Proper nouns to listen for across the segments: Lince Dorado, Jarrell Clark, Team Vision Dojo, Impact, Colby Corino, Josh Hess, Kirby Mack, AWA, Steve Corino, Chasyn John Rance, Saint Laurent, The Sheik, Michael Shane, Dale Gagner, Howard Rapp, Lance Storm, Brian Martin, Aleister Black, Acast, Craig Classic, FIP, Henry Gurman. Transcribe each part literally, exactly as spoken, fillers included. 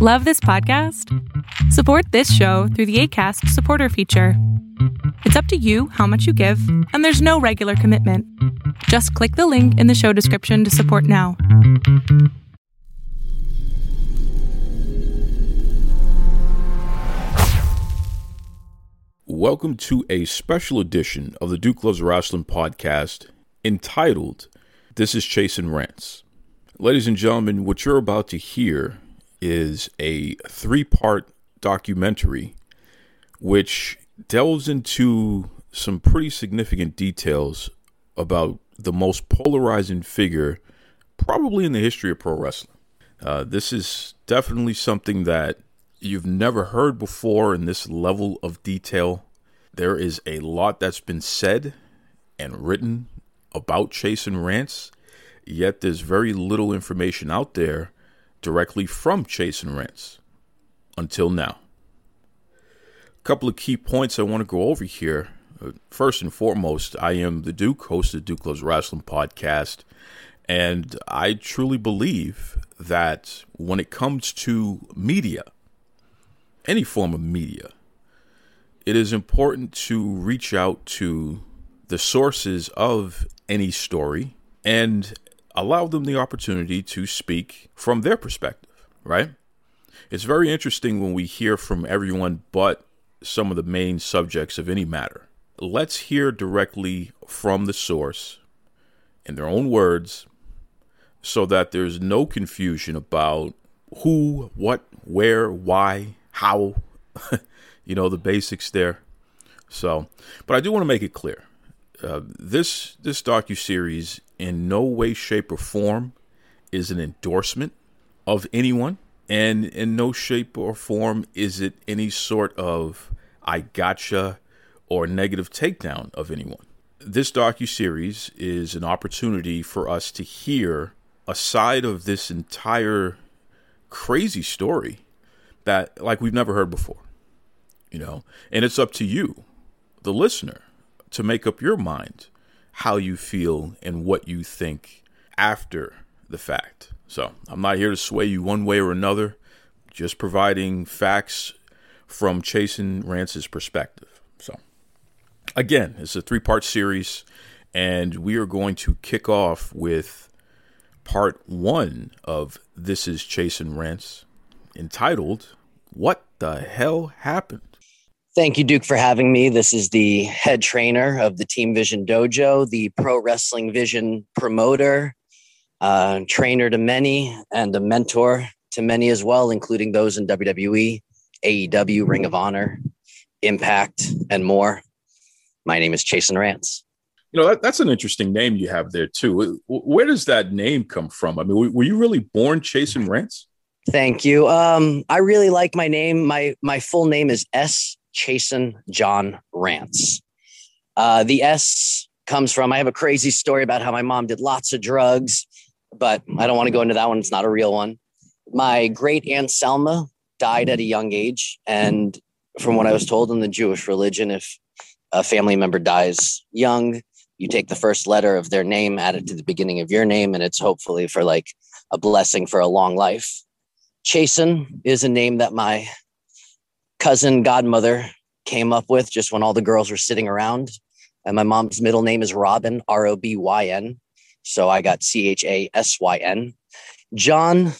Love this podcast? Support this show through the Acast supporter feature. It's up to you how much you give, and there's no regular commitment. Just click the link in the show description to support now. Welcome to a special edition of the Duke Loves Wrestling podcast entitled, This is Chasyn Rance. Ladies and gentlemen, what you're about to hear is a three-part documentary which delves into some pretty significant details about the most polarizing figure probably in the history of pro wrestling. Uh, this is definitely something that you've never heard before in this level of detail. There is a lot that's been said and written about Chasyn Rance, yet there's very little information out there directly from Chasyn Rance until now. A couple of key points I want to go over here. First and foremost, I am the Duke, host of the Duke Loves Wrestling podcast, and I truly believe that when it comes to media, any form of media, it is important to reach out to the sources of any story and allow them the opportunity to speak from their perspective, right? It's very interesting when we hear from everyone but some of the main subjects of any matter. Let's hear directly from the source in their own words so that there's no confusion about who, what, where, why, how, you know, the basics there. So, but I do want to make it clear. Uh, this this docuseries in no way, shape, or form is an endorsement of anyone. And in no shape or form is it any sort of I gotcha or negative takedown of anyone. This docuseries is an opportunity for us to hear a side of this entire crazy story that, like, we've never heard before. You know, and it's up to you, the listener, to make up your mind how you feel and what you think after the fact. So I'm not here to sway you one way or another, just providing facts from Chasyn Rance's perspective. So again, it's a three-part series, and we are going to kick off with part one of This is Chasyn Rance, entitled, What the Hell Happened? Thank you, Duke, for having me. This is the head trainer of the Team Vision Dojo, the pro wrestling vision promoter, uh, trainer to many, and a mentor to many as well, including those in W W E, A E W, Ring of Honor, Impact, and more. My name is Chasyn Rance. You know, that, that's an interesting name you have there, too. Where does that name come from? I mean, were you really born Chasyn Rance? Thank you. Um, I really like my name. My, my full name is S. Chasyn John Rance. Uh, the S comes from, I have a crazy story about how my mom did lots of drugs, but I don't want to go into that one. It's not a real one. My great aunt Selma died at a young age. And from what I was told in the Jewish religion, if a family member dies young, you take the first letter of their name, add it to the beginning of your name, and it's hopefully for like a blessing for a long life. Chasyn is a name that my cousin godmother came up with just when all the girls were sitting around. And my mom's middle name is Robin, R O B Y N. So I got C H A S Y N. John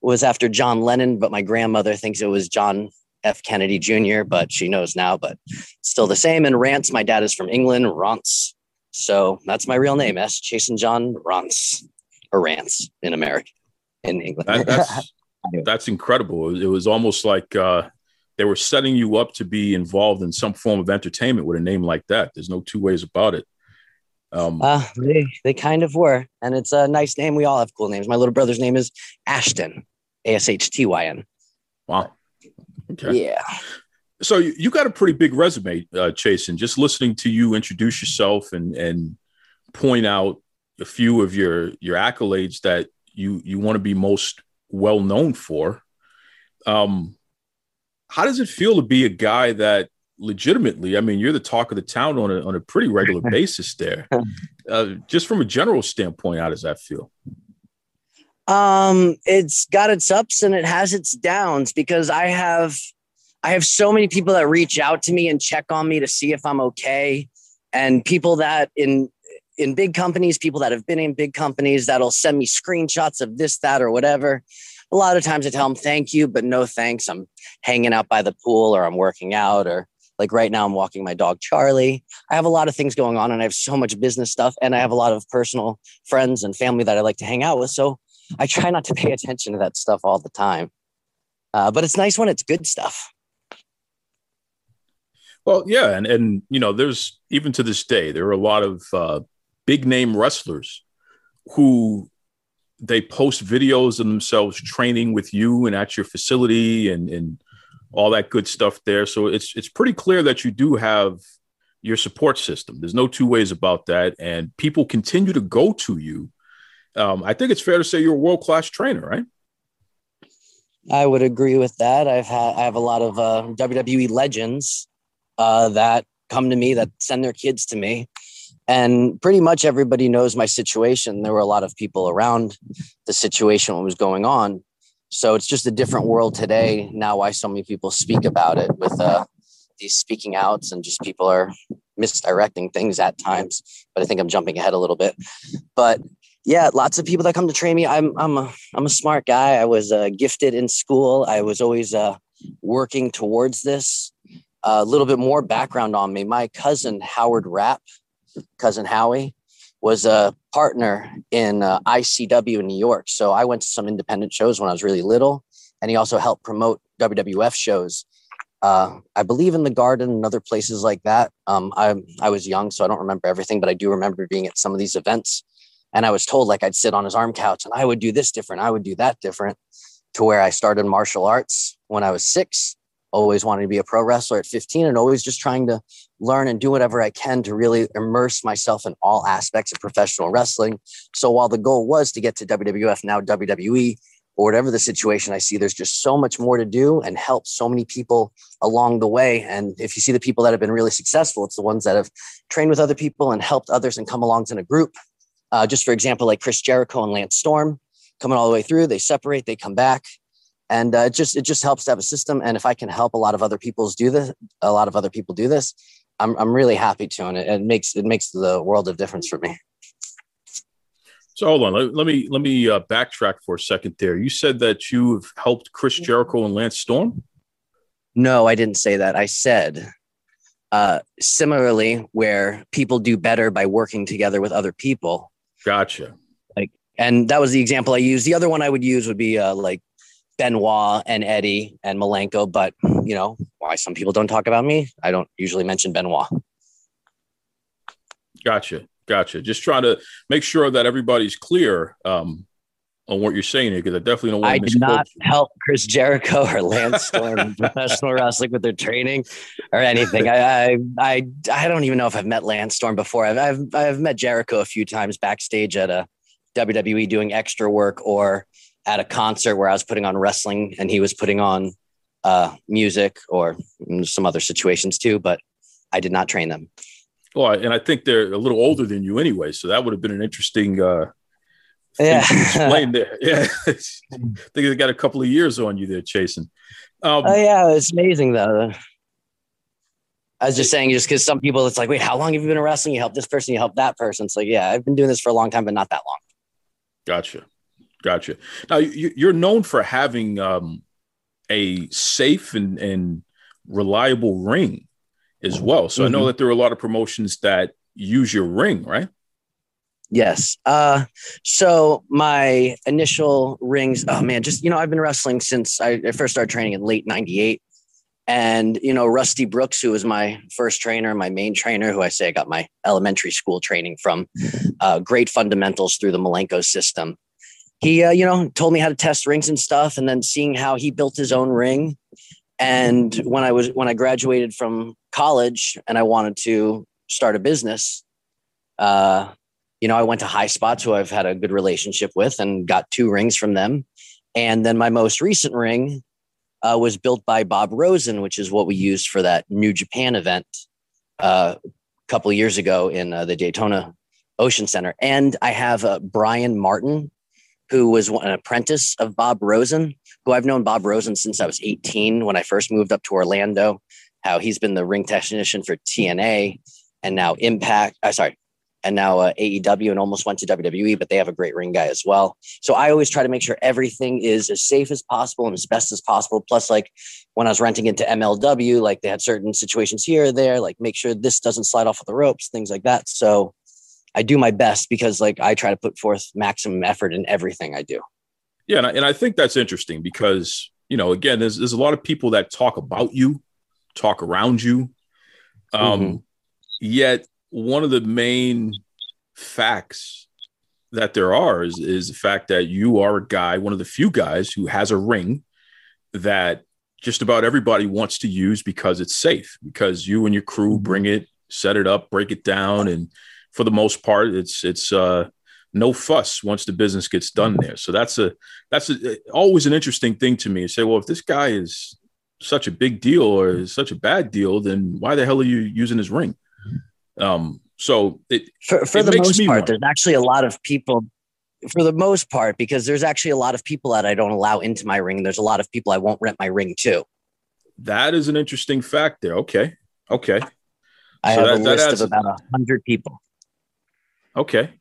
was after John Lennon, but my grandmother thinks it was John F. Kennedy Junior, but she knows now, but still the same. And Rance, my dad is from England, Rance. So that's my real name, S. Chasyn John Rance, or Rance in America, in England. That, that's, that's incredible. It was almost like... Uh... They were setting you up to be involved in some form of entertainment with a name like that. There's no two ways about it. Um, uh, they, they kind of were. And it's a nice name. We all have cool names. My little brother's name is Ashton, A S H T Y N. Wow. Okay. Yeah. So you, you got a pretty big resume, uh, Chasyn. Just listening to you introduce yourself and, and point out a few of your, your accolades that you, you want to be most well known for. Um, How does it feel to be a guy that legitimately, I mean, you're the talk of the town on a on a pretty regular basis there. Uh, just from a general standpoint, how does that feel? Um, it's got its ups and it has its downs, because I have, I have so many people that reach out to me and check on me to see if I'm okay. And people that in, in big companies, people that have been in big companies that'll send me screenshots of this, that, or whatever. A lot of times I tell them, thank you, but no thanks. I'm hanging out by the pool, or I'm working out, or like right now I'm walking my dog, Charlie. I have a lot of things going on, and I have so much business stuff, and I have a lot of personal friends and family that I like to hang out with. So I try not to pay attention to that stuff all the time. Uh, but it's nice when it's good stuff. Well, yeah. And, and, you know, there's, even to this day, there are a lot of uh, big name wrestlers who they post videos of themselves training with you and at your facility and, and all that good stuff there. So it's, it's pretty clear that you do have your support system. There's no two ways about that. And people continue to go to you. Um, I think it's fair to say you're a world-class trainer, right? I would agree with that. I've had, I have a lot of uh, W W E legends uh, that come to me, that send their kids to me. And pretty much everybody knows my situation. There were a lot of people around the situation, what was going on. So it's just a different world today now, why so many people speak about it with uh, these speaking outs, and just people are misdirecting things at times. But I think I'm jumping ahead a little bit. But yeah, lots of people that come to train me. I'm I'm a I'm a smart guy. I was uh, gifted in school. I was always uh, working towards this. A uh, little bit more background on me. My cousin Howard Rapp, cousin Howie, was a partner in uh, I C W in New York. So I went to some independent shows when I was really little, and he also helped promote W W F shows. Uh, I believe in the Garden and other places like that. Um, I I was young, so I don't remember everything, but I do remember being at some of these events. And I was told, like, I'd sit on his arm couch and I would do this different, I would do that different, to where I started martial arts when I was six, always wanted to be a pro wrestler at fifteen, and always just trying to learn and do whatever I can to really immerse myself in all aspects of professional wrestling. So while the goal was to get to W W F, now W W E, or whatever the situation, I see there's just so much more to do and help so many people along the way. And if you see the people that have been really successful, it's the ones that have trained with other people and helped others and come along in a group. Uh, just for example, like Chris Jericho and Lance Storm, coming all the way through, they separate, they come back, and uh, it just it just helps to have a system. And if I can help a lot of other people's do this, a lot of other people do this, I'm I'm really happy to, and it, it makes it makes the world of difference for me. So hold on, let, let me let me uh, backtrack for a second there. You said that you've helped Chris Jericho and Lance Storm? No, I didn't say that. I said, uh, similarly, where people do better by working together with other people. Gotcha. Like, and that was the example I used. The other one I would use would be uh, like Benoit and Eddie and Malenko. But you know why some people don't talk about me? I don't usually mention Benoit. Gotcha, gotcha. Just trying to make sure that everybody's clear um, on what you're saying here, because I definitely don't want to. I did not help Chris Jericho or Lance Storm in professional wrestling with their training or anything. I, I, I, I don't even know if I've met Lance Storm before. I've, I've, I've met Jericho a few times backstage at a W W E doing extra work, or at a concert where I was putting on wrestling and he was putting on uh, music, or some other situations too, but I did not train them. Well, and I think they're a little older than you anyway, so that would have been an interesting uh, thing yeah. to explain there. Yeah. I think they got a couple of years on you there, Chasyn. Um, oh, yeah, it's amazing, though. I was just saying, just because some people, it's like, wait, how long have you been in wrestling? You help this person, you help that person. It's like, yeah, I've been doing this for a long time, but not that long. Gotcha. Gotcha. Now, you, you're known for having um, a safe and, and reliable ring as well. So mm-hmm. I know that there are a lot of promotions that use your ring, right? Yes. Uh, so my initial rings, oh, man, just, you know, I've been wrestling since I, I first started training in late ninety-eight. And, you know, Rusty Brooks, who was my first trainer, my main trainer, who I say I got my elementary school training from, uh, great fundamentals through the Malenko system. He, uh, you know, told me how to test rings and stuff, and then seeing how he built his own ring. And when I was when I graduated from college and I wanted to start a business, uh, you know, I went to High Spots, who I've had a good relationship with, and got two rings from them. And then my most recent ring uh, was built by Bob Rosen, which is what we used for that New Japan event uh, a couple of years ago in uh, the Daytona Ocean Center. And I have uh, Brian Martin, who was an apprentice of Bob Rosen, who I've known Bob Rosen since I was eighteen when I first moved up to Orlando, how he's been the ring technician for T N A and now Impact, uh, sorry, and now uh, A E W, and almost went to W W E, but they have a great ring guy as well. So I always try to make sure everything is as safe as possible and as best as possible. Plus, like when I was renting into M L W, like they had certain situations here or there, like make sure this doesn't slide off of the ropes, things like that. So I do my best because like I try to put forth maximum effort in everything I do. Yeah. And I, and I think that's interesting because, you know, again, there's, there's a lot of people that talk about you, talk around you. Um, mm-hmm. Yet one of the main facts that there are is, is the fact that you are a guy, one of the few guys who has a ring that just about everybody wants to use because it's safe, because you and your crew bring it, set it up, break it down, and for the most part, it's it's uh, no fuss once the business gets done there. So that's a that's a, always an interesting thing to me. You say, well, if this guy is such a big deal or is such a bad deal, then why the hell are you using his ring? Um, so it for, for it the most part, wonder. There's actually a lot of people. For the most part, because there's actually a lot of people that I don't allow into my ring. There's a lot of people I won't rent my ring to. That is an interesting fact there. Okay, okay. I so have that, a list adds- of about a hundred people. Okay.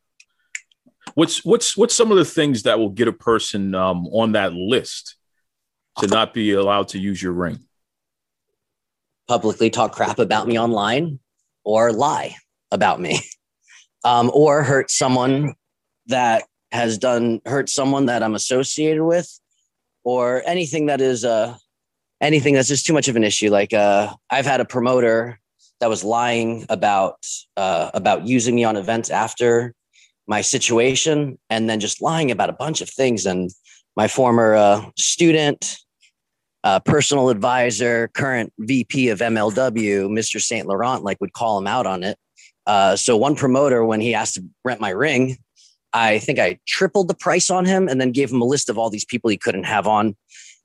What's what's what's some of the things that will get a person um, on that list to not be allowed to use your ring? Publicly talk crap about me online, or lie about me, um, or hurt someone that has done hurt someone that I'm associated with, or anything that is uh, anything that's just too much of an issue. Like uh, I've had a promoter that was lying about uh, about using me on events after my situation, and then just lying about a bunch of things. And my former uh, student, uh, personal advisor, current V P of M L W, Mister Saint Laurent, like would call him out on it. Uh, so one promoter, when he asked to rent my ring, I think I tripled the price on him and then gave him a list of all these people he couldn't have on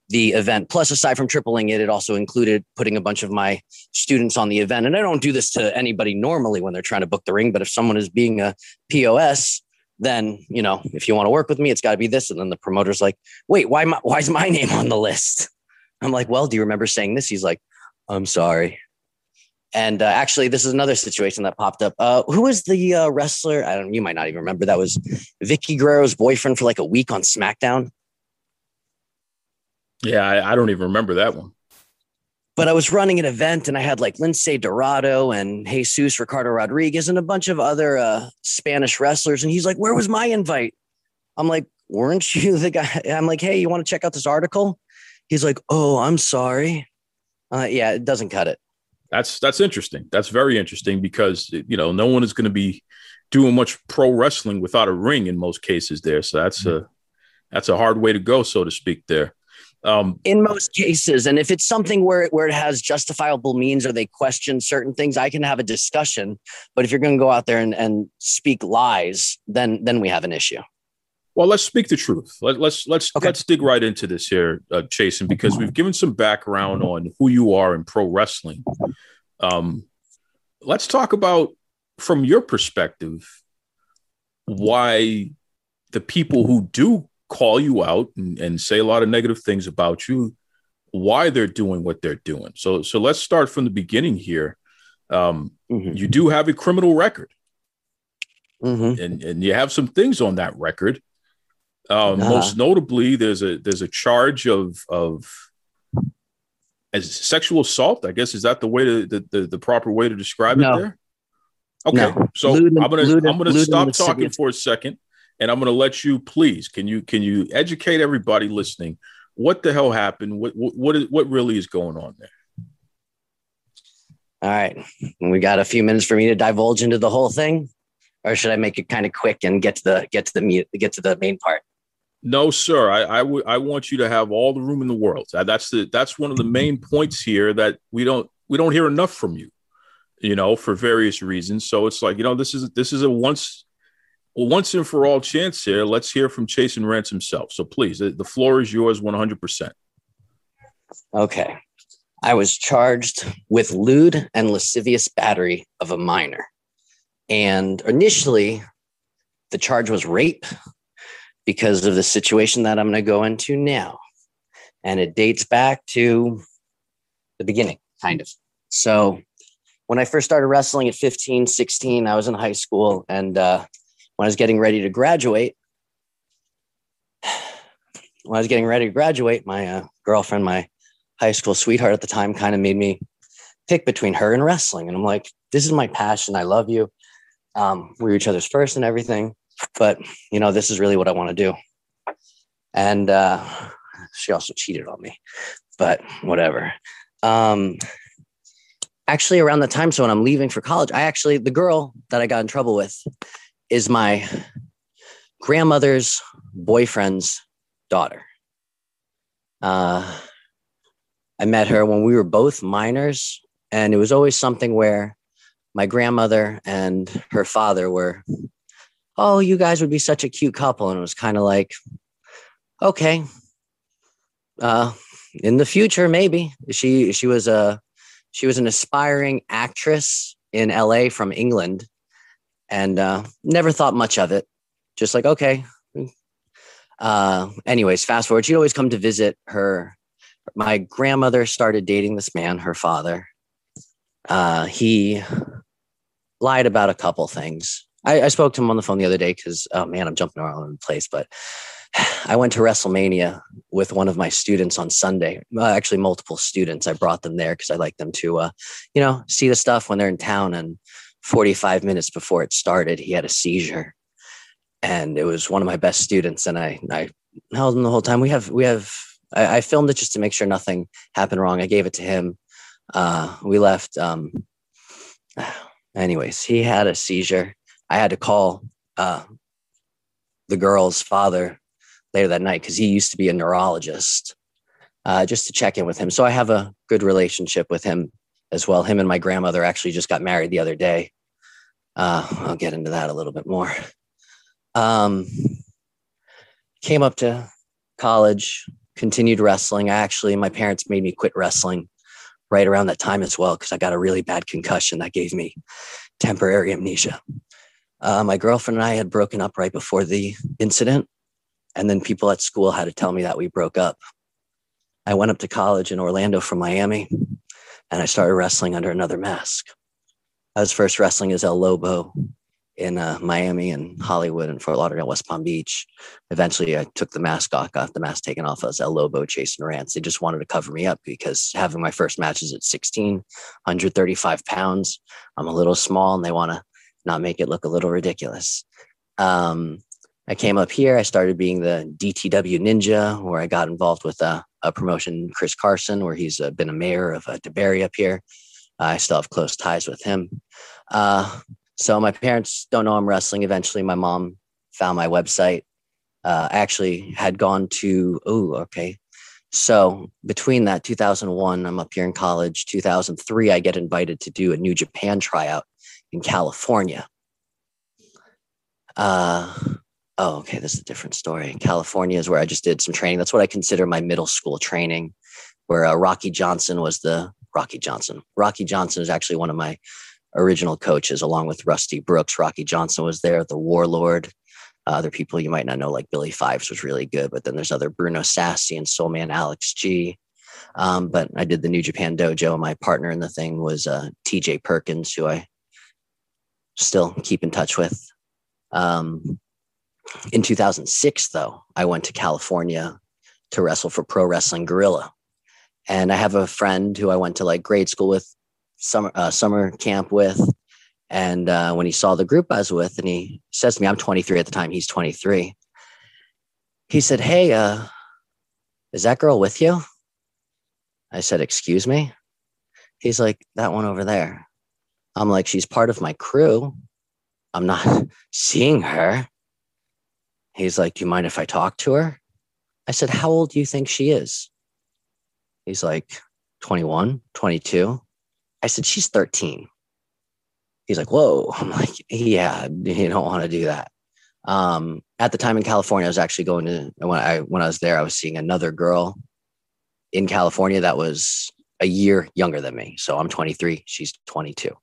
the event. Plus, aside from tripling it, it also included putting a bunch of my students on the event. And I don't do this to anybody normally when they're trying to book the ring, but if someone is being a P O S, then, you know, if you want to work with me, it's got to be this. And then the promoter's like, wait, why, my, why is my name on the list? I'm like, well, do you remember saying this? He's like, I'm sorry. And uh, actually, this is another situation that popped up. Uh, who was the uh, wrestler? I don't, you might not even remember. That was Vicky Guerrero's boyfriend for like a week on SmackDown. Yeah, I, I don't even remember that one. But I was running an event and I had like Lince Dorado and Jesus Ricardo Rodriguez and a bunch of other uh, Spanish wrestlers. And he's like, where was my invite? I'm like, weren't you the guy? I'm like, hey, you want to check out this article? He's like, oh, I'm sorry. Uh, yeah, it doesn't cut it. That's that's interesting. That's very interesting because, you know, no one is going to be doing much pro wrestling without a ring in most cases there. So that's a that's a hard way to go, so to speak there. Um, in most cases. And if it's something where it, where it has justifiable means or they question certain things, I can have a discussion. But if you're going to go out there and, and speak lies, then then we have an issue. Well, let's speak the truth. Let, let's let's okay. let's dig right into this here, uh, Chasyn, because we've given some background on who you are in pro wrestling. Um, let's talk about, from your perspective, why the people who do call you out and, and say a lot of negative things about you, why they're doing what they're doing. So so let's start from the beginning here. Um, mm-hmm. You do have a criminal record, mm-hmm. and, and you have some things on that record. Um, uh-huh. Most notably, there's a there's a charge of of as sexual assault. I guess is that the way to the the, the proper way to describe no. it there? Okay, no. so Luden, I'm gonna Luden, I'm gonna Luden stop talking Luden. for a second, and I'm gonna let you please. Can you can you educate everybody listening? What the hell happened? What what what, is, what really is going on there? All right, we got a few minutes for me to divulge into the whole thing, or should I make it kind of quick and get to the get to the meat, get to the main part? No, sir. I, I, w- I want you to have all the room in the world. That's the that's one of the main points here that we don't we don't hear enough from you, you know, for various reasons. So it's like, you know, this is this is a once once and for all chance here. Let's hear from Chasyn Rance himself. So please, the floor is yours, one hundred percent. Okay, I was charged with lewd and lascivious battery of a minor, and initially, the charge was rape. because of the situation that I'm going to go into now. And it dates back to the beginning, kind of. So when I first started wrestling at fifteen, sixteen, I was in high school. And uh, when I was getting ready to graduate, when I was getting ready to graduate, my uh, girlfriend, my high school sweetheart at the time, kind of made me pick between her and wrestling. And I'm like, this is my passion. I love you. Um, we were each other's first and everything. But, you know, this is really what I want to do. And uh, she also cheated on me, but whatever. Um, actually, around the time, so when I'm leaving for college, I actually, the girl that I got in trouble with is my grandmother's boyfriend's daughter. Uh, I met her when we were both minors, and it was always something where my grandmother and her father were, oh, you guys would be such a cute couple. And it was kind of like, okay, uh, in the future, maybe. She she was a she was an aspiring actress in L A from England, and uh, never thought much of it. Just like, okay. Uh, anyways, fast forward. She'd always come to visit her. My grandmother started dating this man, her father. Uh, he lied about a couple things. I, I spoke to him on the phone the other day because, oh man, I'm jumping all over the place. But I went to WrestleMania with one of my students on Sunday. Well, actually, multiple students. I brought them there because I like them to, uh, you know, see the stuff when they're in town. And forty-five minutes before it started, he had a seizure, and it was one of my best students. And I, I held him the whole time. We have, we have. I, I filmed it just to make sure nothing happened wrong. I gave it to him. Uh, we left. Um, anyways, he had a seizure. I had to call uh, the girl's father later that night because he used to be a neurologist, uh, just to check in with him. So I have a good relationship with him as well. Him and my grandmother actually just got married the other day. Uh, I'll get into that a little bit more. Um, came up to college, continued wrestling. I actually, my parents made me quit wrestling right around that time as well because I got a really bad concussion that gave me temporary amnesia. Uh, my girlfriend and I had broken up right before the incident. And then people at school had to tell me that we broke up. I went up to college in Orlando from Miami, and I started wrestling under another mask. I was first wrestling as El Lobo in uh, Miami and Hollywood and Fort Lauderdale, West Palm Beach. Eventually, I took the mask off, got the mask taken off as El Lobo, Chasyn Rance. They just wanted to cover me up because having my first matches at sixteen, one hundred thirty-five pounds, I'm a little small, and they want to not make it look a little ridiculous. Um, I came up here. I started being the D T W Ninja, where I got involved with a, a promotion, Chris Carson, where he's uh, been a mayor of uh, DeBerry up here. Uh, I still have close ties with him. Uh, so my parents don't know I'm wrestling. Eventually, my mom found my website. Uh, I actually had gone to, oh, okay. So between that, two thousand one, I'm up here in college. two thousand three, I get invited to do a New Japan tryout in California. Uh, oh, okay. This is a different story. California is where I just did some training. That's what I consider my middle school training, where uh, Rocky Johnson was the Rocky Johnson. Rocky Johnson is actually one of my original coaches, along with Rusty Brooks. Rocky Johnson was there, the Warlord. Uh, other people you might not know, like Billy Fives, was really good. But then there's other Bruno Sassi and Soul Man Alex G. Um, but I did the New Japan Dojo. My partner in the thing was uh, T J Perkins, who I still keep in touch with. Um, in two thousand six, though, I went to California to wrestle for Pro Wrestling Guerrilla. And I have a friend who I went to like grade school with, summer, uh, summer camp with. And uh, when he saw the group I was with, and he says to me, I'm twenty-three at the time, he's twenty-three. He said, hey, uh, is that girl with you? I said, excuse me? He's like, that one over there. I'm like, she's part of my crew. I'm not seeing her. He's like, do you mind if I talk to her? I said, how old do you think she is? He's like, twenty-one, twenty-two. I said, she's thirteen. He's like, whoa. I'm like, yeah, you don't want to do that. Um, at the time in California, I was actually going to, when I, when I was there, I was seeing another girl in California that was a year younger than me. So I'm twenty-three. She's twenty-two.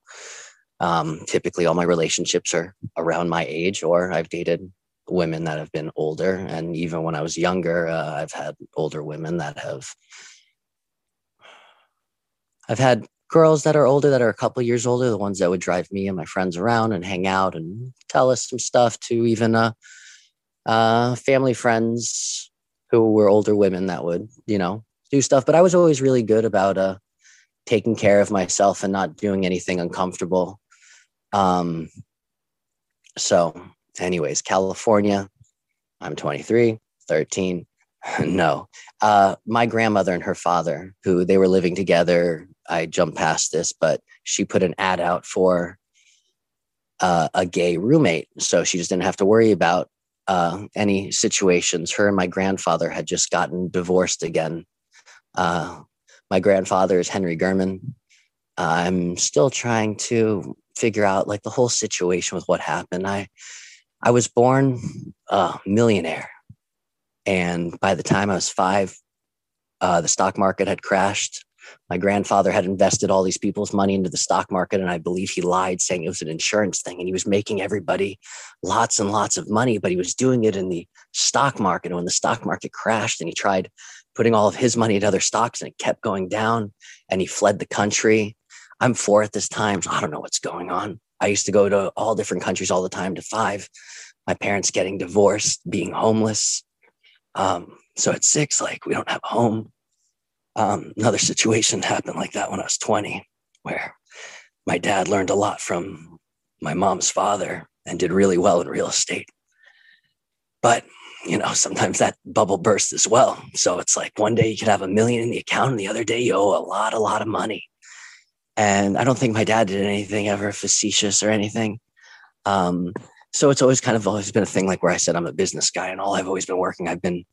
Um, typically all my relationships are around my age, or I've dated women that have been older. And even when I was younger, uh, I've had older women that have, I've had girls that are older, that are a couple years older, the ones that would drive me and my friends around and hang out and tell us some stuff, to even uh, uh, family friends who were older women that would, you know, do stuff. But I was always really good about uh, taking care of myself and not doing anything uncomfortable. Um, so anyways, California, I'm twenty-three, thirteen. No, uh, my grandmother and her father, who they were living together. I jumped past this, but she put an ad out for uh, a gay roommate. So she just didn't have to worry about uh, any situations. Her and my grandfather had just gotten divorced again. Uh, my grandfather is Henry Gurman. Uh, I'm still trying to figure out like the whole situation with what happened. I, I was born a millionaire. And by the time I was five, uh, the stock market had crashed. My grandfather had invested all these people's money into the stock market, and I believe he lied, saying it was an insurance thing. And he was making everybody lots and lots of money, but he was doing it in the stock market. And when the stock market crashed, and he tried putting all of his money into other stocks, and it kept going down, and he fled the country. I'm four at this time, so I don't know what's going on. I used to go to all different countries all the time to five. My parents getting divorced, being homeless. Um, so at six, like, we don't have a home. Um, another situation happened like that when I was twenty, where my dad learned a lot from my mom's father and did really well in real estate. But, you know, sometimes that bubble bursts as well. So it's like one day you could have a million in the account and the other day you owe a lot, a lot of money. And I don't think my dad did anything ever facetious or anything. Um, So it's always kind of always been a thing, like where I said, I'm a business guy, and all I've always been working, I've been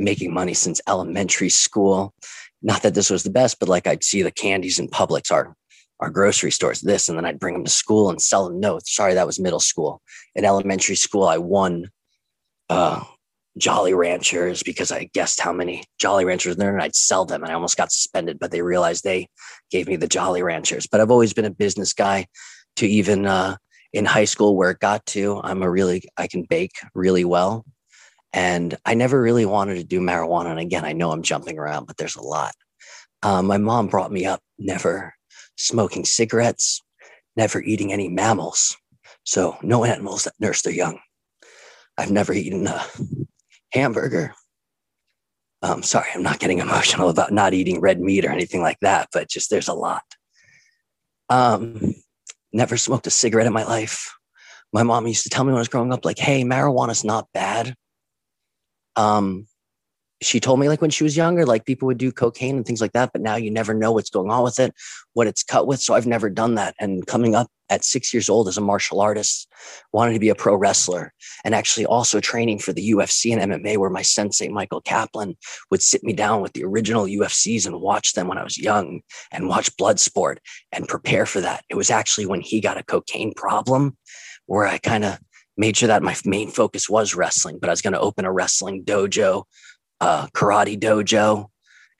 making money since elementary school. Not that this was the best, but like I'd see the candies in Publix, our, our grocery stores, this, and then I'd bring them to school and sell them notes. Sorry, that was middle school. In elementary school, I won uh, Jolly Ranchers because I guessed how many Jolly Ranchers there, and I'd sell them, and I almost got suspended, but they realized they gave me the Jolly Ranchers. But I've always been a business guy to even... Uh, in high school, where it got to, I'm a really, I can bake really well. And I never really wanted to do marijuana. And again, I know I'm jumping around, but there's a lot. Um, my mom brought me up never smoking cigarettes, never eating any mammals. So no animals that nurse their young. I've never eaten a hamburger. Um, sorry, I'm not getting emotional about not eating red meat or anything like that, but just there's a lot. Um, Never smoked a cigarette in my life. My mom used to tell me when I was growing up, like, hey, marijuana's not bad. Um, she told me like when she was younger, like people would do cocaine and things like that, but now you never know what's going on with it, what it's cut with. So I've never done that. And coming up at six years old as a martial artist, wanted to be a pro wrestler, and actually also training for the U F C and M M A, where my sensei, Michael Kaplan, would sit me down with the original U F Cs and watch them when I was young and watch Bloodsport and prepare for that. It was actually when he got a cocaine problem where I kind of made sure that my main focus was wrestling, but I was going to open a wrestling dojo, uh, karate dojo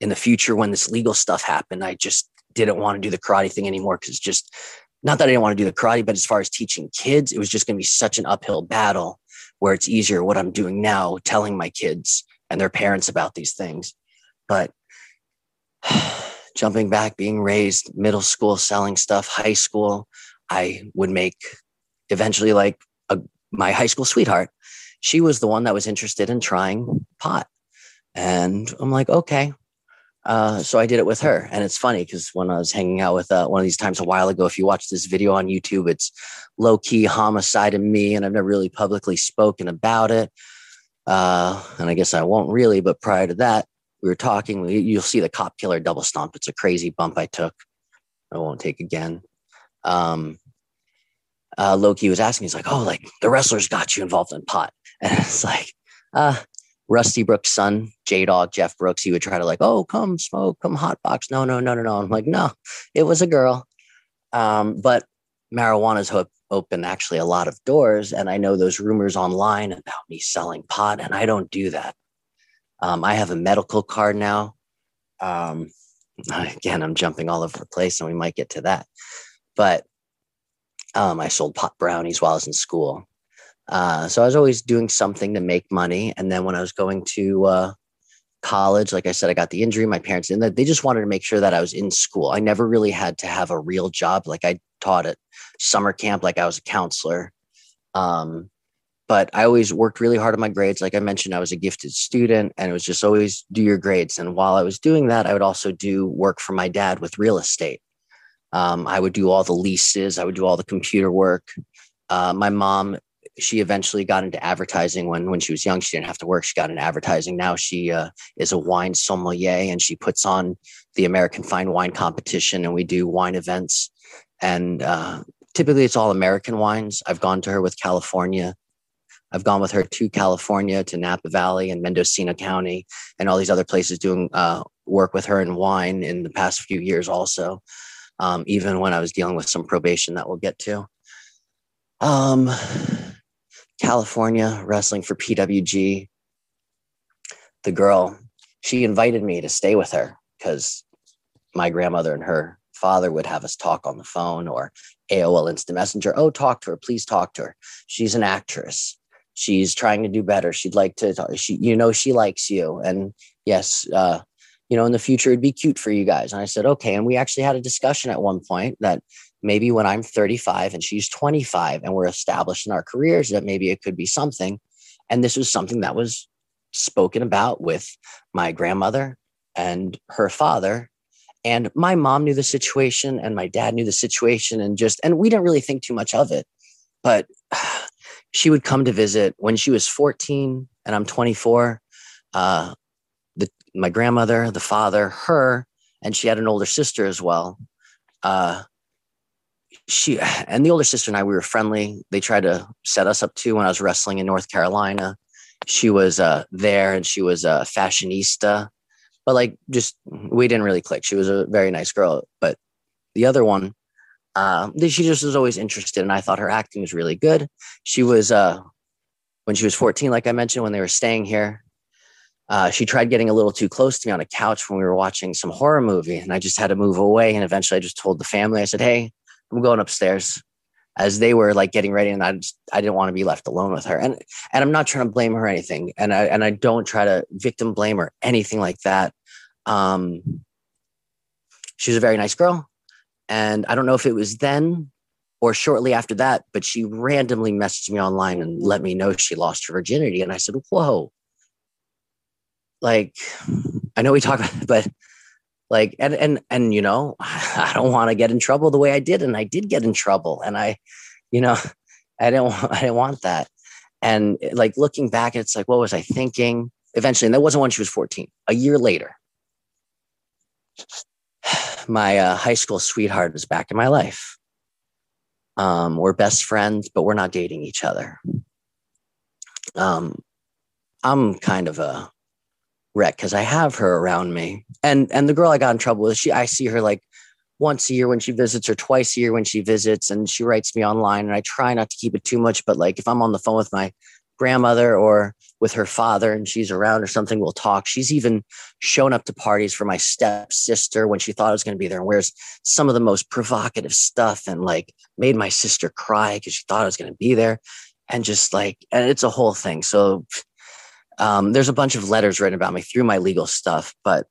in the future. When this legal stuff happened, I just didn't want to do the karate thing anymore, because it's just not that I didn't want to do the karate, but as far as teaching kids, it was just going to be such an uphill battle, where it's easier what I'm doing now, telling my kids and their parents about these things. But jumping back, being raised middle school, selling stuff, high school, I would make eventually like a, my high school sweetheart. She was the one that was interested in trying pot. And I'm like, okay. Uh, so I did it with her. And it's funny because when I was hanging out with uh, one of these times a while ago, if you watch this video on YouTube, it's low key homicide in me. And I've never really publicly spoken about it. Uh, and I guess I won't really. But prior to that, we were talking. We, you'll see the cop killer double stomp. It's a crazy bump I took. I won't take again. Um, uh, Loki was asking, he's like, oh, like the wrestlers got you involved in pot. And it's like, uh, Rusty Brooks' son, J-Dog, Jeff Brooks, he would try to like, oh, come smoke, come hotbox. No, no, no, no, no. I'm like, no, it was a girl. Um, but marijuana's ho- opened actually a lot of doors. And I know those rumors online about me selling pot, and I don't do that. Um, I have a medical card now. Um, again, I'm jumping all over the place, and we might get to that. But um, I sold pot brownies while I was in school. Uh, so I was always doing something to make money. And then when I was going to uh, college, like I said, I got the injury. My parents didn't. They just wanted to make sure that I was in school. I never really had to have a real job. Like I taught at summer camp, like I was a counselor. Um, but I always worked really hard on my grades. Like I mentioned, I was a gifted student, and it was just always do your grades. And while I was doing that, I would also do work for my dad with real estate. Um, I would do all the leases. I would do all the computer work. Uh, my mom, she eventually got into advertising when, when she was young. She didn't have to work. She got into advertising. Now she uh, is a wine sommelier, and she puts on the American Fine Wine Competition, and we do wine events. And uh, typically it's all American wines. I've gone to her with California. I've gone with her to California, to Napa Valley and Mendocino County and all these other places doing uh, work with her in wine in the past few years also, um, even when I was dealing with some probation that we'll get to. Um, California, wrestling for P W G. The girl, she invited me to stay with her because my grandmother and her father would have us talk on the phone or A O L Instant Messenger. Oh, talk to her. Please talk to her. She's an actress. She's trying to do better. She'd like to talk. She, you know, she likes you. And yes, uh, you know, in the future, it'd be cute for you guys. And I said, okay. And we actually had a discussion at one point that maybe when I'm thirty-five and she's twenty-five and we're established in our careers, that maybe it could be something. And this was something that was spoken about with my grandmother and her father. And my mom knew the situation and my dad knew the situation, and just, and we didn't really think too much of it, but she would come to visit when she was fourteen and I'm twenty-four. Uh, the, my grandmother, the father, her, and she had an older sister as well. Uh, she, and the older sister and I, we were friendly. They tried to set us up too when I was wrestling in North Carolina. She was uh, there, and she was a fashionista. But like, just, we didn't really click. She was a very nice girl. But the other one, uh, she just was always interested. And I thought her acting was really good. She was, uh, when she was fourteen, like I mentioned, when they were staying here, uh, she tried getting a little too close to me on a couch when we were watching some horror movie. And I just had to move away. And eventually I just told the family, I said, hey, I'm going upstairs, as they were like getting ready. And I just, I didn't want to be left alone with her. And, and I'm not trying to blame her or anything. And I, and I don't try to victim blame or anything like that. Um, she was a very nice girl. And I don't know if it was then or shortly after that, but she randomly messaged me online and let me know she lost her virginity. And I said, whoa, like, I know we talk about it, but Like, and, and, and, you know, I don't want to get in trouble the way I did. And I did get in trouble, and I, you know, I didn't, I didn't want that. And like, looking back, it's like, what was I thinking eventually? And that wasn't when she was fourteen. A year later, my uh, high school sweetheart was back in my life. Um, we're best friends, but we're not dating each other. Um, I'm kind of a wreck because I have her around me, and and the girl I got in trouble with, she I see her like once a year when she visits, or twice a year when she visits, and she writes me online, and I try not to keep it too much, but like if I'm on the phone with my grandmother or with her father and she's around or something, we'll talk. She's even shown up to parties for my stepsister when she thought I was going to be there, and wears some of the most provocative stuff and like made my sister cry because she thought I was going to be there, and just like, and it's a whole thing. So Um, there's a bunch of letters written about me through my legal stuff, but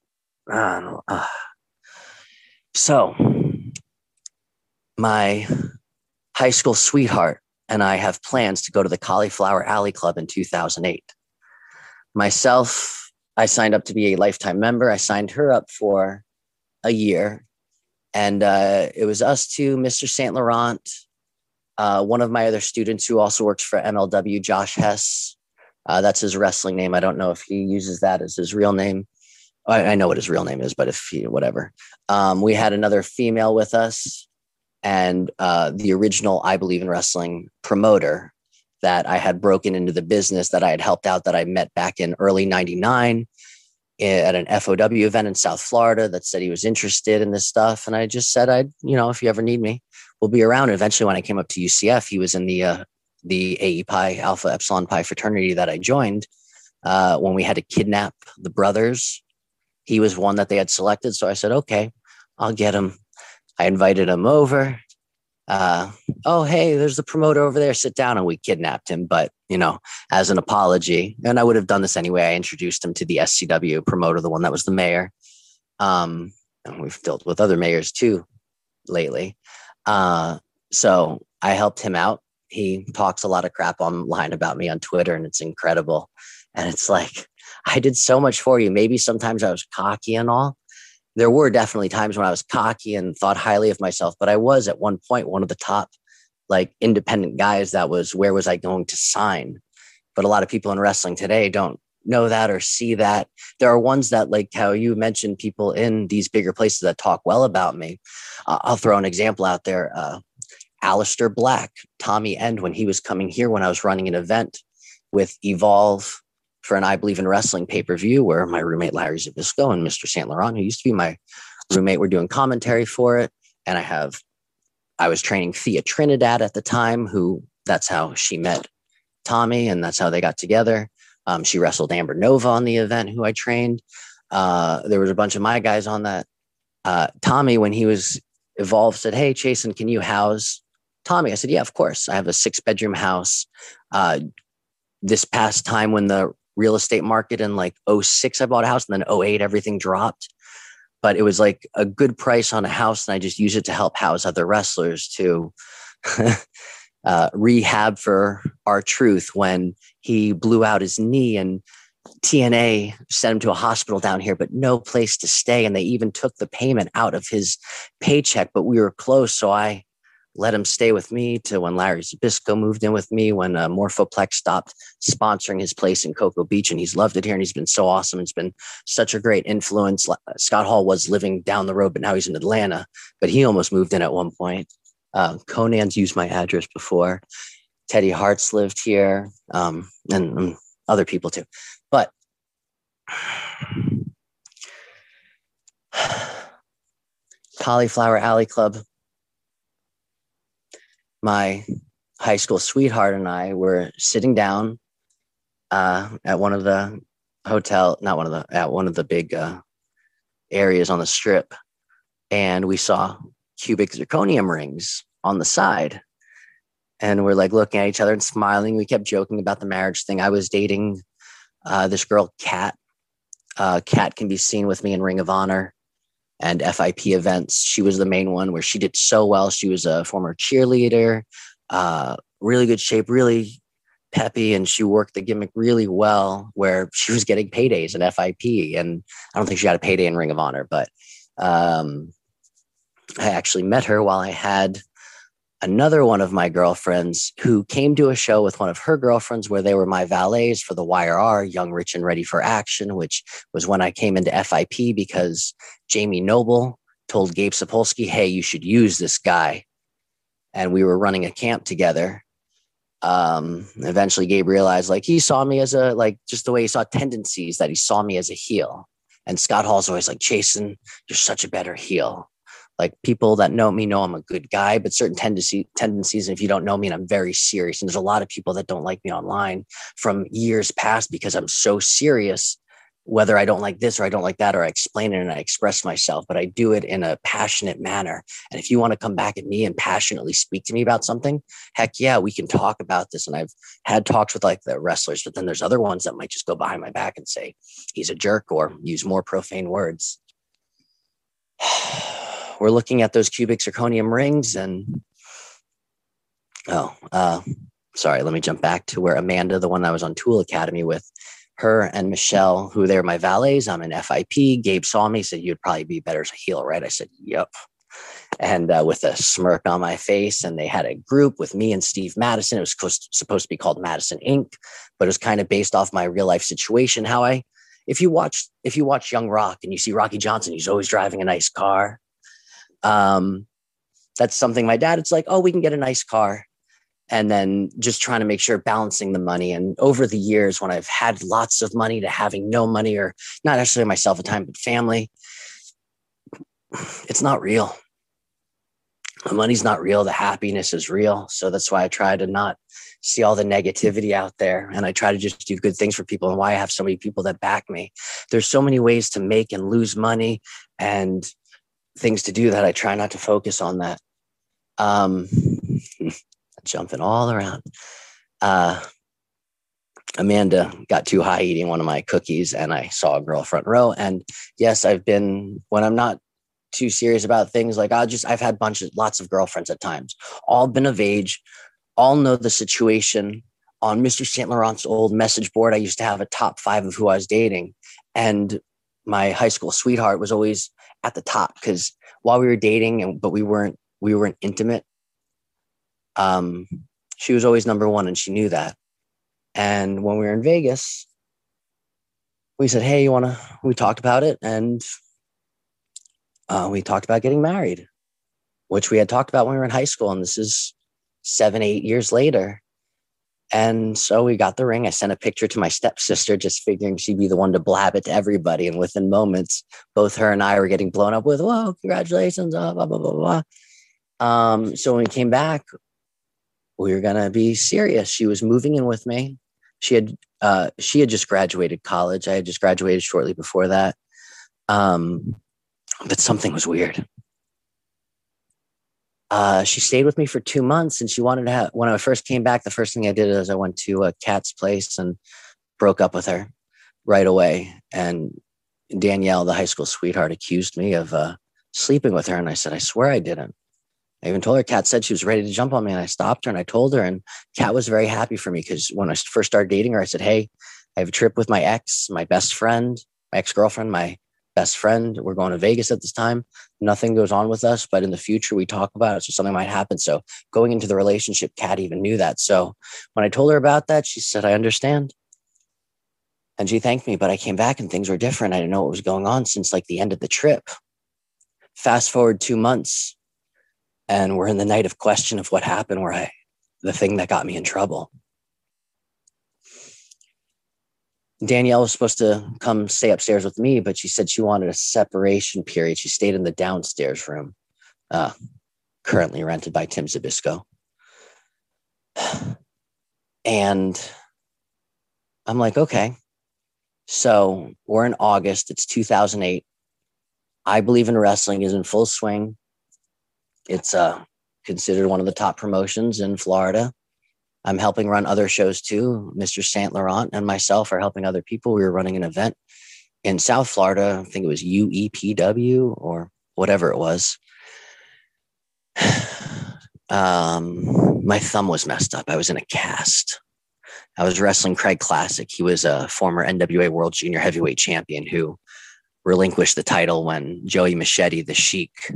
I don't know. Uh, so my high school sweetheart and I have plans to go to the Cauliflower Alley Club in two thousand eight. Myself, I signed up to be a lifetime member. I signed her up for a year, and uh, it was us two, Mister Saint Laurent, uh, one of my other students who also works for M L W, Josh Hess. Uh, that's his wrestling name. I don't know if he uses that as his real name. I, I know what his real name is, but if he, whatever. Um, we had another female with us, and uh, the original I Believe in Wrestling promoter that I had broken into the business, that I had helped out, that I met back in early ninety-nine at an F O W event in South Florida, that said he was interested in this stuff. And I just said, I, you know, if you ever need me, we'll be around. And eventually when I came up to U C F, he was in the, uh, the A E Pi Alpha Epsilon Pi fraternity that I joined uh, when we had to kidnap the brothers. He was one that they had selected. So I said, okay, I'll get him. I invited him over. uh, oh, hey, there's the promoter over there, sit down. And we kidnapped him. But, you know, as an apology, and I would have done this anyway, I introduced him to the S C W promoter, the one that was the mayor. Um, and we've dealt with other mayors too lately. Uh, so I helped him out. He talks a lot of crap online about me on Twitter, and it's incredible. And it's like, I did so much for you. Maybe sometimes I was cocky and all. There were definitely times when I was cocky and thought highly of myself, but I was at one point one of the top like independent guys that was, where was I going to sign? But a lot of people in wrestling today don't know that or see that. There are ones that, like how you mentioned, people in these bigger places that talk well about me. Uh, I'll throw an example out there. Uh, Aleister Black, Tommy End, when he was coming here, when I was running an event with Evolve for an I Believe in Wrestling pay-per-view, where my roommate Larry Zbyszko and Mister Saint Laurent, who used to be my roommate, were doing commentary for it. And I have, I was training Thea Trinidad at the time, who that's how she met Tommy, and that's how they got together. Um, she wrestled Amber Nova on the event, who I trained. Uh, there was a bunch of my guys on that. Uh, Tommy, when he was Evolve, said, hey, Chasyn, can you house Tommy? I said, yeah, of course. I have a six-bedroom house. Uh, this past time when the real estate market in like oh six, I bought a house, and then oh eight, everything dropped. But it was like a good price on a house, and I just use it to help house other wrestlers to uh, rehab for our truth when he blew out his knee and T N A sent him to a hospital down here, but no place to stay. And they even took the payment out of his paycheck, but we were close. So I let him stay with me to when Larry Zbyszko moved in with me, when uh, Morphoplex stopped sponsoring his place in Cocoa Beach. And he's loved it here, and he's been so awesome. It's been such a great influence. Scott Hall was living down the road, but now he's in Atlanta, but he almost moved in at one point. Uh, Conan's used my address before. Teddy Hart's lived here, um, and um, other people too. But Cauliflower Alley Club, my high school sweetheart and I were sitting down uh, at one of the hotel, not one of the, at one of the big uh, areas on the strip. And we saw cubic zirconium rings on the side. And we're like looking at each other and smiling. We kept joking about the marriage thing. I was dating uh, this girl, Kat. Uh, Kat can be seen with me in Ring of Honor and F I P events. She was the main one where she did so well. She was a former cheerleader, uh, really good shape, really peppy. And she worked the gimmick really well, where she was getting paydays in F I P. And I don't think she got a payday in Ring of Honor, but um, I actually met her while I had another one of my girlfriends who came to a show with one of her girlfriends where they were my valets for the Y R R, Young, Rich, and Ready for Action, which was when I came into F I P because Jamie Noble told Gabe Sapolsky, hey, you should use this guy. And we were running a camp together. Um, eventually, Gabe realized, like, he saw me as a, like, just the way he saw tendencies, that he saw me as a heel. And Scott Hall's always like, Chasyn, you're such a better heel. Like, people that know me know I'm a good guy, but certain tendency, tendencies, and if you don't know me, and I'm very serious. And there's a lot of people that don't like me online from years past because I'm so serious, whether I don't like this or I don't like that, or I explain it and I express myself, but I do it in a passionate manner. And if you want to come back at me and passionately speak to me about something, heck yeah, we can talk about this. And I've had talks with like the wrestlers, but then there's other ones that might just go behind my back and say, he's a jerk, or use more profane words. We're looking at those cubic zirconium rings and, oh, uh, sorry, let me jump back to where Amanda, the one I was on Tool Academy with, her and Michelle, who they're my valets. I'm in F I P. Gabe saw me, said, you'd probably be better as a heel, right? I said, yep. And uh, with a smirk on my face, and they had a group with me and Steve Madison. It was supposed to be called Madison Incorporated, but it was kind of based off my real life situation. How I, if you watch, if you watch Young Rock and you see Rocky Johnson, he's always driving a nice car. Um, that's something my dad, it's like, oh, we can get a nice car. And then just trying to make sure balancing the money. And over the years, when I've had lots of money to having no money, or not necessarily myself at the time, but family, it's not real. The money's not real. The happiness is real. So that's why I try to not see all the negativity out there. And I try to just do good things for people, and why I have so many people that back me. There's so many ways to make and lose money and things to do that I try not to focus on that. Um, jumping all around. Uh, Amanda got too high eating one of my cookies, and I saw a girl front row. And yes, I've been, when I'm not too serious about things, like I'll just, I've had bunches, lots of girlfriends at times, all been of age, all know the situation. On Mister Saint Laurent's old message board, I used to have a top five of who I was dating. And my high school sweetheart was always at the top, because while we were dating, and but we weren't, we weren't intimate. Um, she was always number one, and she knew that. And when we were in Vegas, we said, hey, you want to, we talked about it, and uh, we talked about getting married, which we had talked about when we were in high school. And this is seven, eight years later. And so we got the ring. I sent a picture to my stepsister, just figuring she'd be the one to blab it to everybody. And within moments, both her and I were getting blown up with, whoa, congratulations, blah, blah, blah, blah, blah. Um, so when we came back, we were going to be serious. She was moving in with me. She had uh, she had just graduated college. I had just graduated shortly before that. Um, but something was weird. Uh, she stayed with me for two months and she wanted to have, when I first came back, the first thing I did is I went to a Cat's place and broke up with her right away. And Danielle, the high school sweetheart, accused me of uh, sleeping with her. And I said, I swear I didn't. I even told her, Kat said she was ready to jump on me, and I stopped her and I told her, and Kat was very happy for me, because when I first started dating her, I said, hey, I have a trip with my ex, my best friend, my ex-girlfriend, my best friend. We're going to Vegas at this time. Nothing goes on with us, but in the future we talk about it. So something might happen. So going into the relationship, Kat even knew that. So when I told her about that, she said, I understand. And she thanked me, but I came back and things were different. I didn't know what was going on since like the end of the trip. Fast forward two months. And we're in the night of question of what happened, where I, the thing that got me in trouble. Danielle was supposed to come stay upstairs with me, but she said she wanted a separation period. She stayed in the downstairs room, uh, currently rented by Tim Zbyszko. And I'm like, okay. So we're in August. It's two thousand eight. I Believe in Wrestling is in full swing. It's uh, considered one of the top promotions in Florida. I'm helping run other shows too. Mister Saint Laurent and myself are helping other people. We were running an event in South Florida. I think it was U E P W or whatever it was. um, my thumb was messed up. I was in a cast. I was wrestling Craig Classic. He was a former N W A World Junior Heavyweight Champion who relinquished the title when Joey Machete, the Sheik,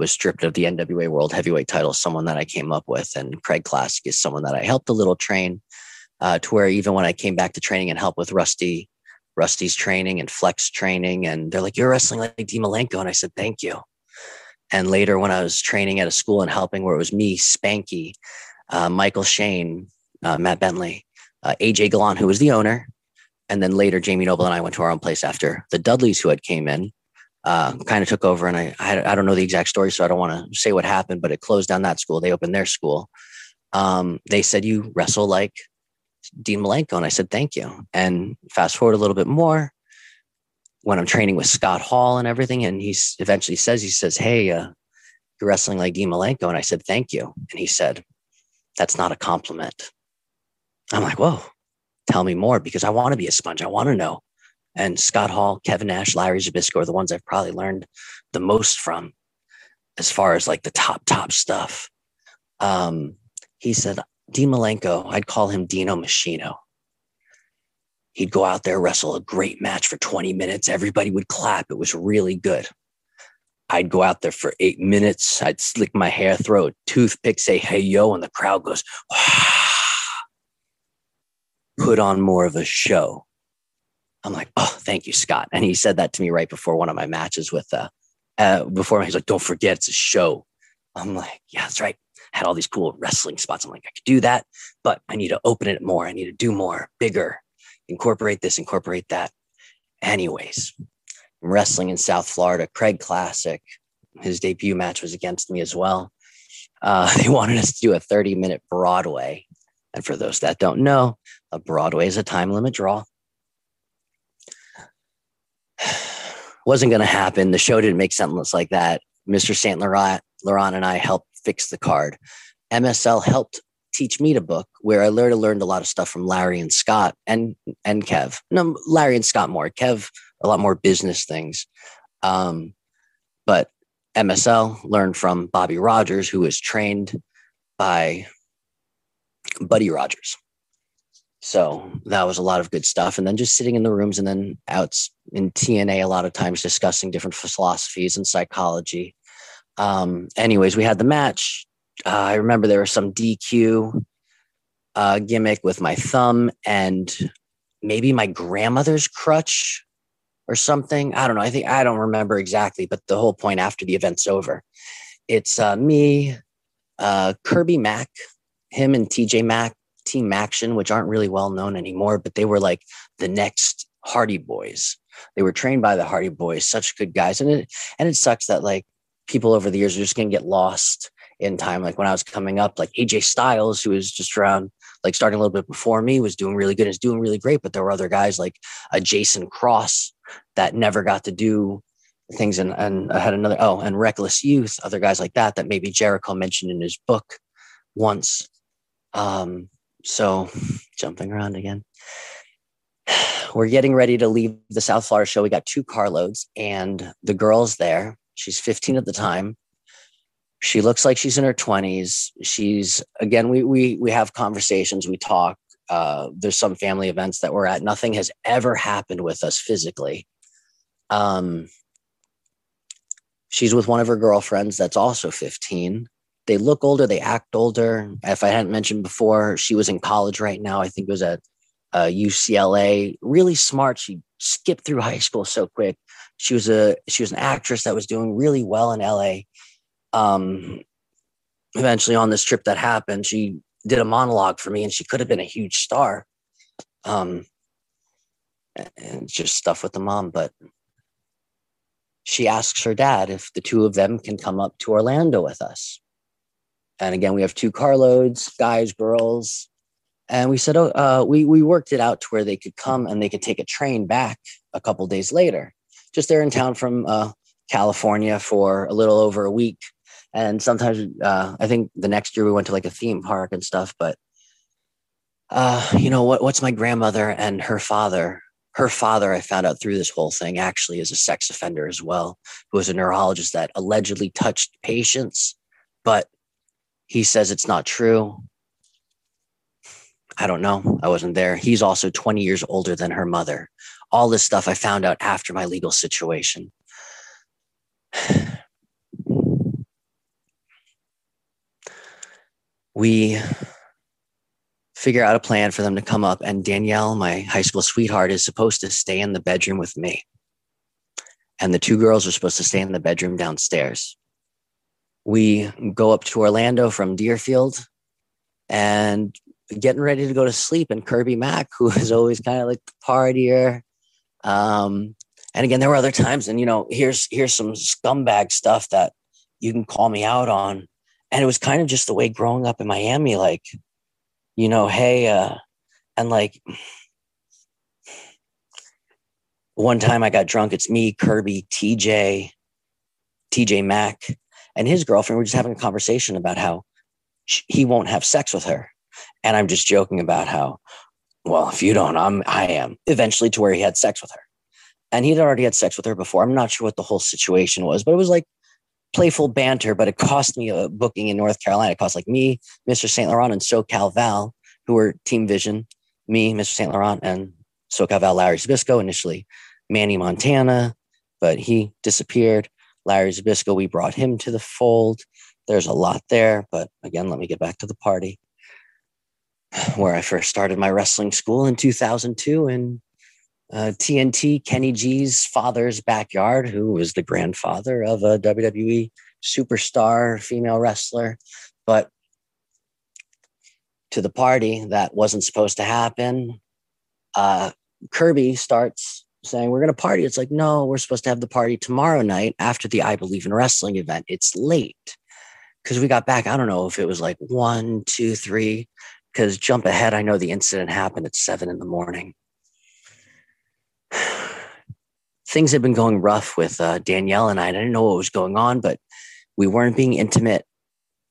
was stripped of the N W A World Heavyweight title, someone that I came up with. And Craig Classic is someone that I helped a little train uh, to where even when I came back to training and help with Rusty, Rusty's training and Flex training, and they're like, you're wrestling like Dean Malenko. And I said, thank you. And later when I was training at a school and helping where it was me, Spanky, uh, Michael Shane, uh, Matt Bentley, uh, A J Galan, who was the owner. And then later Jamie Noble and I went to our own place after the Dudleys who had came in. Uh, kind of took over, and I, I I don't know the exact story, so I don't want to say what happened, but it closed down that school. They opened their school. Um, they said, you wrestle like Dean Malenko. And I said, thank you. And fast forward a little bit more when I'm training with Scott Hall and everything. And he eventually says, he says, hey, uh, you're wrestling like Dean Malenko. And I said, thank you. And he said, that's not a compliment. I'm like, whoa, tell me more, because I want to be a sponge. I want to know. And Scott Hall, Kevin Nash, Larry Zbyszko are the ones I've probably learned the most from as far as like the top, top stuff. Um, he said, Dean Malenko, I'd call him Dino Machino. He'd go out there, wrestle a great match for twenty minutes. Everybody would clap. It was really good. I'd go out there for eight minutes. I'd slick my hair, throw a toothpick, say, hey, yo. And the crowd goes, ah. Put on more of a show. I'm like, oh, thank you, Scott. And he said that to me right before one of my matches with, uh, uh, before he's like, don't forget, it's a show. I'm like, yeah, that's right. Had all these cool wrestling spots. I'm like, I could do that, but I need to open it more. I need to do more, bigger, incorporate this, incorporate that. Anyways, wrestling in South Florida, Craig Classic, his debut match was against me as well. Uh, they wanted us to do a thirty minute Broadway. And for those that don't know, a Broadway is a time limit draw. Wasn't going to happen. The show didn't make sense like that. Mister Saint Laurent, Laurent and I helped fix the card. M S L helped teach me to book, where I learned, learned a lot of stuff from Larry and Scott and, and Kev. No, Larry and Scott more. Kev, a lot more business things. Um, but M S L learned from Bobby Rogers, who was trained by Buddy Rogers. So that was a lot of good stuff. And then just sitting in the rooms and then out in T N A a lot of times discussing different philosophies and psychology. Um, anyways, we had the match. Uh, I remember there was some D Q uh, gimmick with my thumb and maybe my grandmother's crutch or something. I don't know. I think I don't remember exactly, but the whole point after the event's over, it's uh, me, uh, Kirby Mack, him and T J Mack, Team Action, which aren't really well known anymore, but they were like the next Hardy Boys. They were trained by the Hardy Boys, such good guys. And it, and it sucks that like people over the years are just going to get lost in time. Like when I was coming up, like A J Styles, who was just around, like starting a little bit before me, was doing really good. Is doing really great. But there were other guys like a Jason Cross that never got to do things. And, and I had another, oh, and Reckless Youth, other guys like that, that maybe Jericho mentioned in his book once. Um, So jumping around again, we're getting ready to leave the South Florida show. We got two carloads and the girl's there. She's fifteen at the time. She looks like she's in her twenties. She's again, we, we, we have conversations. We talk, uh, there's some family events that we're at. Nothing has ever happened with us physically. Um, she's with one of her girlfriends that's also fifteen. They look older. They act older. If I hadn't mentioned before, she was in college right now. I think it was at uh, U C L A. Really smart. She skipped through high school so quick. She was a she was an actress that was doing really well in L A. Um, eventually, on this trip that happened, she did a monologue for me, and she could have been a huge star. Um, and just stuff with the mom, but she asks her dad if the two of them can come up to Orlando with us. And again, we have two carloads, guys, girls. And we said, oh, uh, we, we worked it out to where they could come and they could take a train back a couple days later. Just they're in town from uh, California for a little over a week. And sometimes uh, I think the next year we went to like a theme park and stuff. But, uh, you know, what? what's my grandmother and her father? Her father, I found out through this whole thing, actually is a sex offender as well, who was a neurologist that allegedly touched patients. But he says it's not true. I don't know. I wasn't there. He's also twenty years older than her mother. All this stuff I found out after my legal situation. We figure out a plan for them to come up, and Danielle, my high school sweetheart, is supposed to stay in the bedroom with me. And the two girls are supposed to stay in the bedroom downstairs. We go up to Orlando from Deerfield and getting ready to go to sleep. And Kirby Mack, who is always kind of like the partier. Um, and again, there were other times. And, you know, here's here's some scumbag stuff that you can call me out on. And it was kind of just the way growing up in Miami, like, you know, hey, uh, and like one time I got drunk. It's me, Kirby, T J, T J Mack, and his girlfriend were just having a conversation about how she, he won't have sex with her. And I'm just joking about how, well, if you don't, I'm, I am eventually to where he had sex with her. And he'd already had sex with her before. I'm not sure what the whole situation was, but it was like playful banter, but it cost me a booking in North Carolina. It cost like me, Mister Saint Laurent, and SoCal Val, who were Team Vision, me, Mister Saint Laurent, and SoCal Val, Larry Zbyszko, initially Manny Montana, but he disappeared. Larry Zbyszko, we brought him to the fold. There's a lot there, but again, let me get back to the party where I first started my wrestling school in two thousand two in uh, T N T, Kenny G's father's backyard, who was the grandfather of a W W E superstar female wrestler. But to the party that wasn't supposed to happen, uh, Kirby starts saying we're going to party. It's like, no, we're supposed to have the party tomorrow night after the I Believe in Wrestling event. It's late because we got back. I don't know if it was like one, two, three, because jump ahead. I know the incident happened at seven in the morning. Things had been going rough with uh, Danielle and I. I didn't know what was going on, but we weren't being intimate.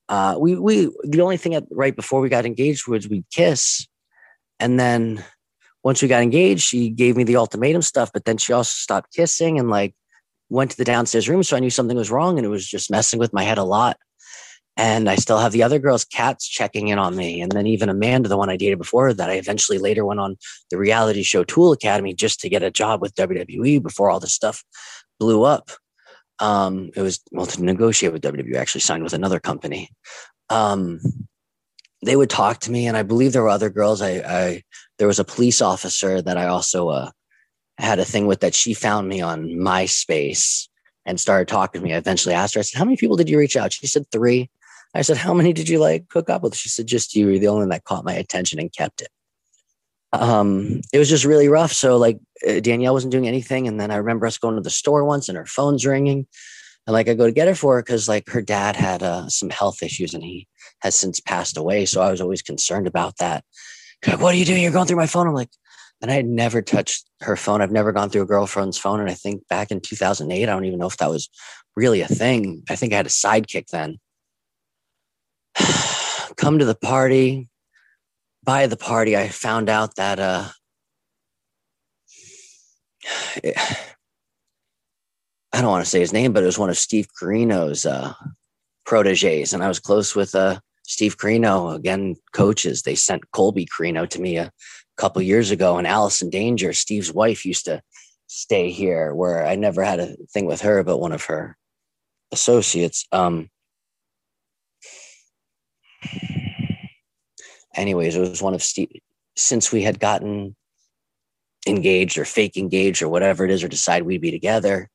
uh, we we the only thing at, right before we got engaged was we'd kiss, and then once we got engaged, she gave me the ultimatum stuff. But then she also stopped kissing and like went to the downstairs room, so I knew something was wrong, and it was just messing with my head a lot. And I still have the other girls' cats checking in on me. And then even Amanda, the one I dated before that, I eventually later went on the reality show Tool Academy just to get a job with W W E before all this stuff blew up. Um, it was, well, to negotiate with W W E, I actually signed with another company. Um, they would talk to me, and I believe there were other girls. I, I there was a police officer that I also uh, had a thing with that she found me on MySpace and started talking to me. I eventually asked her, I said, how many people did you reach out? She said, three. I said, how many did you like hook up with? She said, just you. You're the only one that caught my attention and kept it. Um, it was just really rough. So like Danielle wasn't doing anything. And then I remember us going to the store once and her phone's ringing. And like, I go to get her for her because like her dad had uh, some health issues and he has since passed away. So I was always concerned about that. Like, what are you doing? You're going through my phone. I'm like, and I had never touched her phone. I've never gone through a girlfriend's phone. And I think back in two thousand eight, I don't even know if that was really a thing. I think I had a sidekick then. Come to the party. By the party, I found out that uh, it, I don't want to say his name, but it was one of Steve Corino's uh, proteges, and I was close with uh, Steve Corino. Again, coaches. They sent Colby Corino to me a couple years ago, and Allison Danger, Steve's wife, used to stay here, where I never had a thing with her, but one of her associates. Um, Anyways, it was one of Steve, since we had gotten engaged or fake engaged or whatever it is, or decide we'd be together.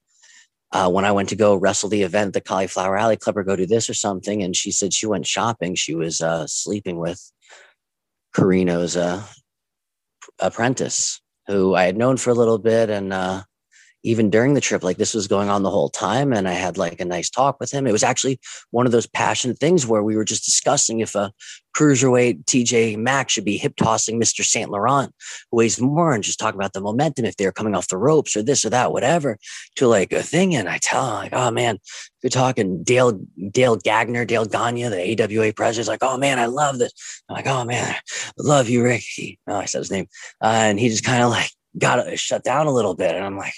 Uh, when I went to go wrestle the event, the Cauliflower Alley Club, or go do this or something. And she said she went shopping. She was uh, sleeping with Corino's uh, apprentice, who I had known for a little bit. And uh, even during the trip, like this was going on the whole time. And I had like a nice talk with him. It was actually one of those passionate things where we were just discussing if a cruiserweight T J Mack should be hip tossing Mister Saint Laurent, who weighs more, and just talk about the momentum, if they're coming off the ropes or this or that, whatever, to like a thing. And I tell him like, oh man, you're talking Dale, Dale Gagner, Dale Gagne, the A W A president, like, oh man, I love this. I'm like, oh man, I love you, Ricky. No, I said his name. Uh, and he just kind of like got shut down a little bit. And I'm like,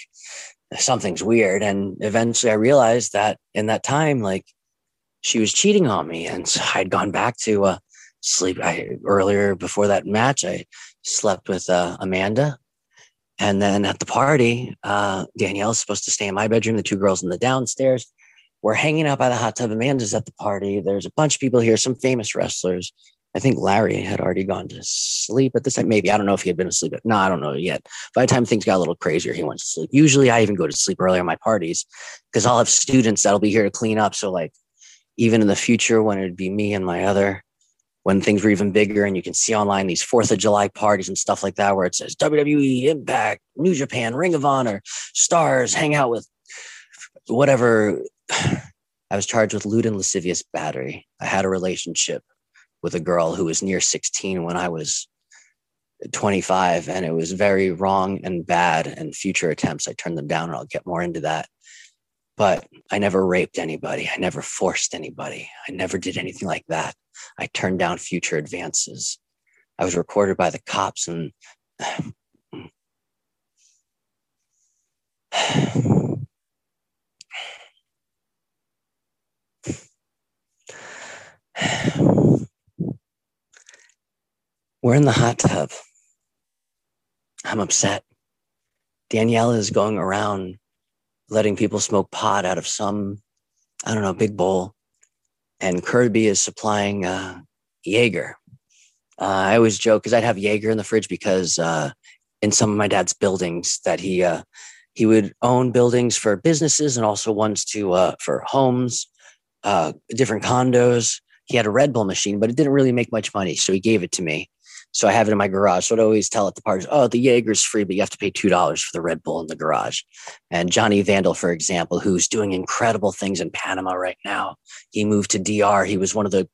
something's weird. And eventually I realized that in that time, like she was cheating on me. And so I'd gone back to uh, sleep. I, earlier before that match, I slept with uh, Amanda. And then at the party, uh, Danielle's supposed to stay in my bedroom. The two girls in the downstairs, we're hanging out by the hot tub. Amanda's at the party. There's a bunch of people here, some famous wrestlers. I think Larry had already gone to sleep at this time. Maybe. I don't know if he had been asleep. No, I don't know yet. By the time things got a little crazier, he went to sleep. Usually I even go to sleep early on my parties because I'll have students that'll be here to clean up. So like even in the future when it'd be me and my other, when things were even bigger and you can see online these fourth of July parties and stuff like that, where it says W W E, Impact, New Japan, Ring of Honor, Stars, hang out with whatever. I was charged with lewd and lascivious battery. I had a relationship with a girl who was near sixteen when I was twenty-five, and it was very wrong and bad, and future attempts, I turned them down, and I'll get more into that. But I never raped anybody. I never forced anybody. I never did anything like that. I turned down future advances. I was recorded by the cops, and we're in the hot tub. I'm upset. Danielle is going around letting people smoke pot out of some, I don't know, big bowl. And Kirby is supplying uh, Jaeger. Uh, I always joke because I'd have Jaeger in the fridge because uh, in some of my dad's buildings that he uh, he would own buildings for businesses and also ones to uh, for homes, uh, different condos. He had a Red Bull machine, but it didn't really make much money. So he gave it to me. So I have it in my garage. So I'd always tell at the parties, oh, the Jaeger's free, but you have to pay two dollars for the Red Bull in the garage. And Johnny Vandal, for example, who's doing incredible things in Panama right now. He moved to D R. He was one of the,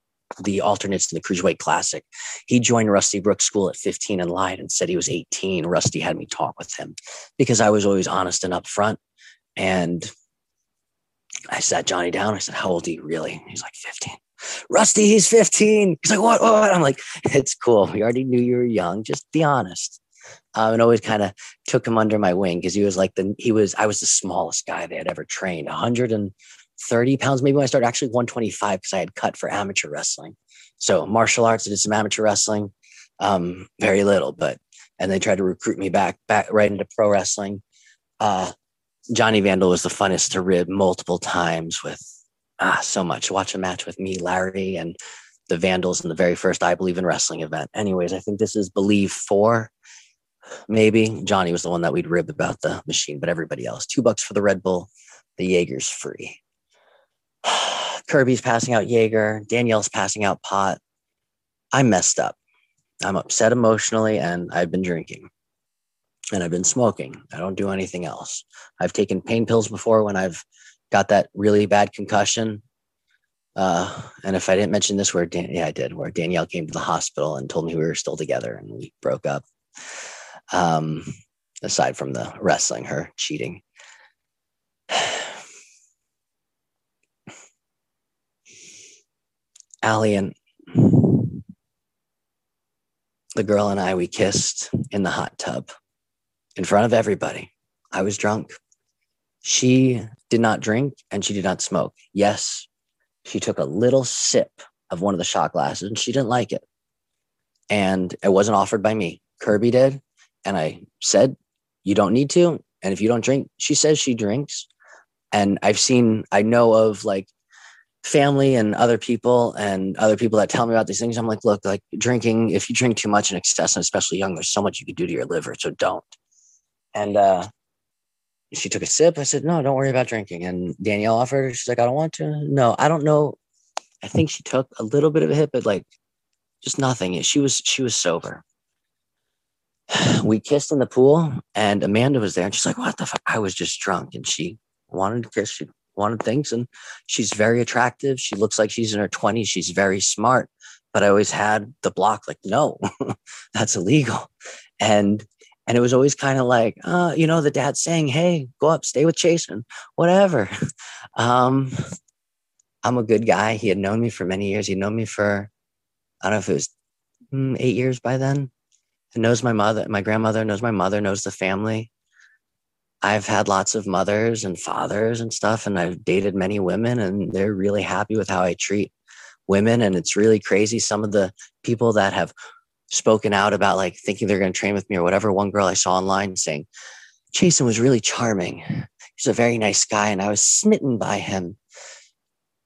the alternates in the Cruiserweight Classic. He joined Rusty Brooks school at fifteen and lied and said he was eighteen. Rusty had me talk with him because I was always honest and upfront. And I sat Johnny down. I said, how old are you really? He's like fifteen. Rusty, he's fifteen. He's like, what, what? I'm like, it's cool. We already knew you were young. Just be honest. Um, and always kind of took him under my wing because he was like the, he was, I was the smallest guy they had ever trained. one hundred thirty pounds. Maybe when I started, actually one twenty-five, because I had cut for amateur wrestling. So martial arts, I did some amateur wrestling, um, very little, but, and they tried to recruit me back, back right into pro wrestling. Uh, Johnny Vandal was the funnest to rib multiple times with ah, so much. Watch a match with me, Larry, and the Vandals in the very first I Believe in Wrestling event. Anyways, I think this is Believe four, maybe. Johnny was the one that we'd rib about the machine, but everybody else. Two bucks for the Red Bull. The Jaeger's free. Kirby's passing out Jaeger. Danielle's passing out pot. I messed up. I'm upset emotionally, and I've been drinking. And I've been smoking. I don't do anything else. I've taken pain pills before when I've got that really bad concussion. Uh, and if I didn't mention this where Dan- yeah, I did, where Danielle came to the hospital and told me we were still together and we broke up. Um, aside from the wrestling, her cheating. Allie and the girl and I, we kissed in the hot tub. In front of everybody. I was drunk. She did not drink and she did not smoke. Yes, she took a little sip of one of the shot glasses and she didn't like it. And it wasn't offered by me. Kirby did. And I said, you don't need to. And if you don't drink, she says she drinks. And I've seen, I know of like family and other people and other people that tell me about these things. I'm like, look, like drinking, if you drink too much in excess, and especially young, there's so much you can do to your liver. So don't. And uh, she took a sip. I said, no, don't worry about drinking. And Danielle offered her. She's like, I don't want to. No, I don't know. I think she took a little bit of a hit, but like just nothing. She was, she was sober. We kissed in the pool and Amanda was there. And she's like, what the fuck? I was just drunk. And she wanted to kiss. She wanted things. And she's very attractive. She looks like she's in her twenties. She's very smart. But I always had the block like, no, that's illegal. And And it was always kind of like, uh, you know, the dad's saying, hey, go up, stay with Chasyn, whatever. um, I'm a good guy. He had known me for many years. He'd known me for, I don't know if it was mm, eight years by then. He knows my mother, my grandmother, knows my mother, knows the family. I've had lots of mothers and fathers and stuff, and I've dated many women, and they're really happy with how I treat women. And it's really crazy. Some of the people that have spoken out about like thinking they're going to train with me or whatever. One girl I saw online saying, Chasyn was really charming. He's a very nice guy. And I was smitten by him.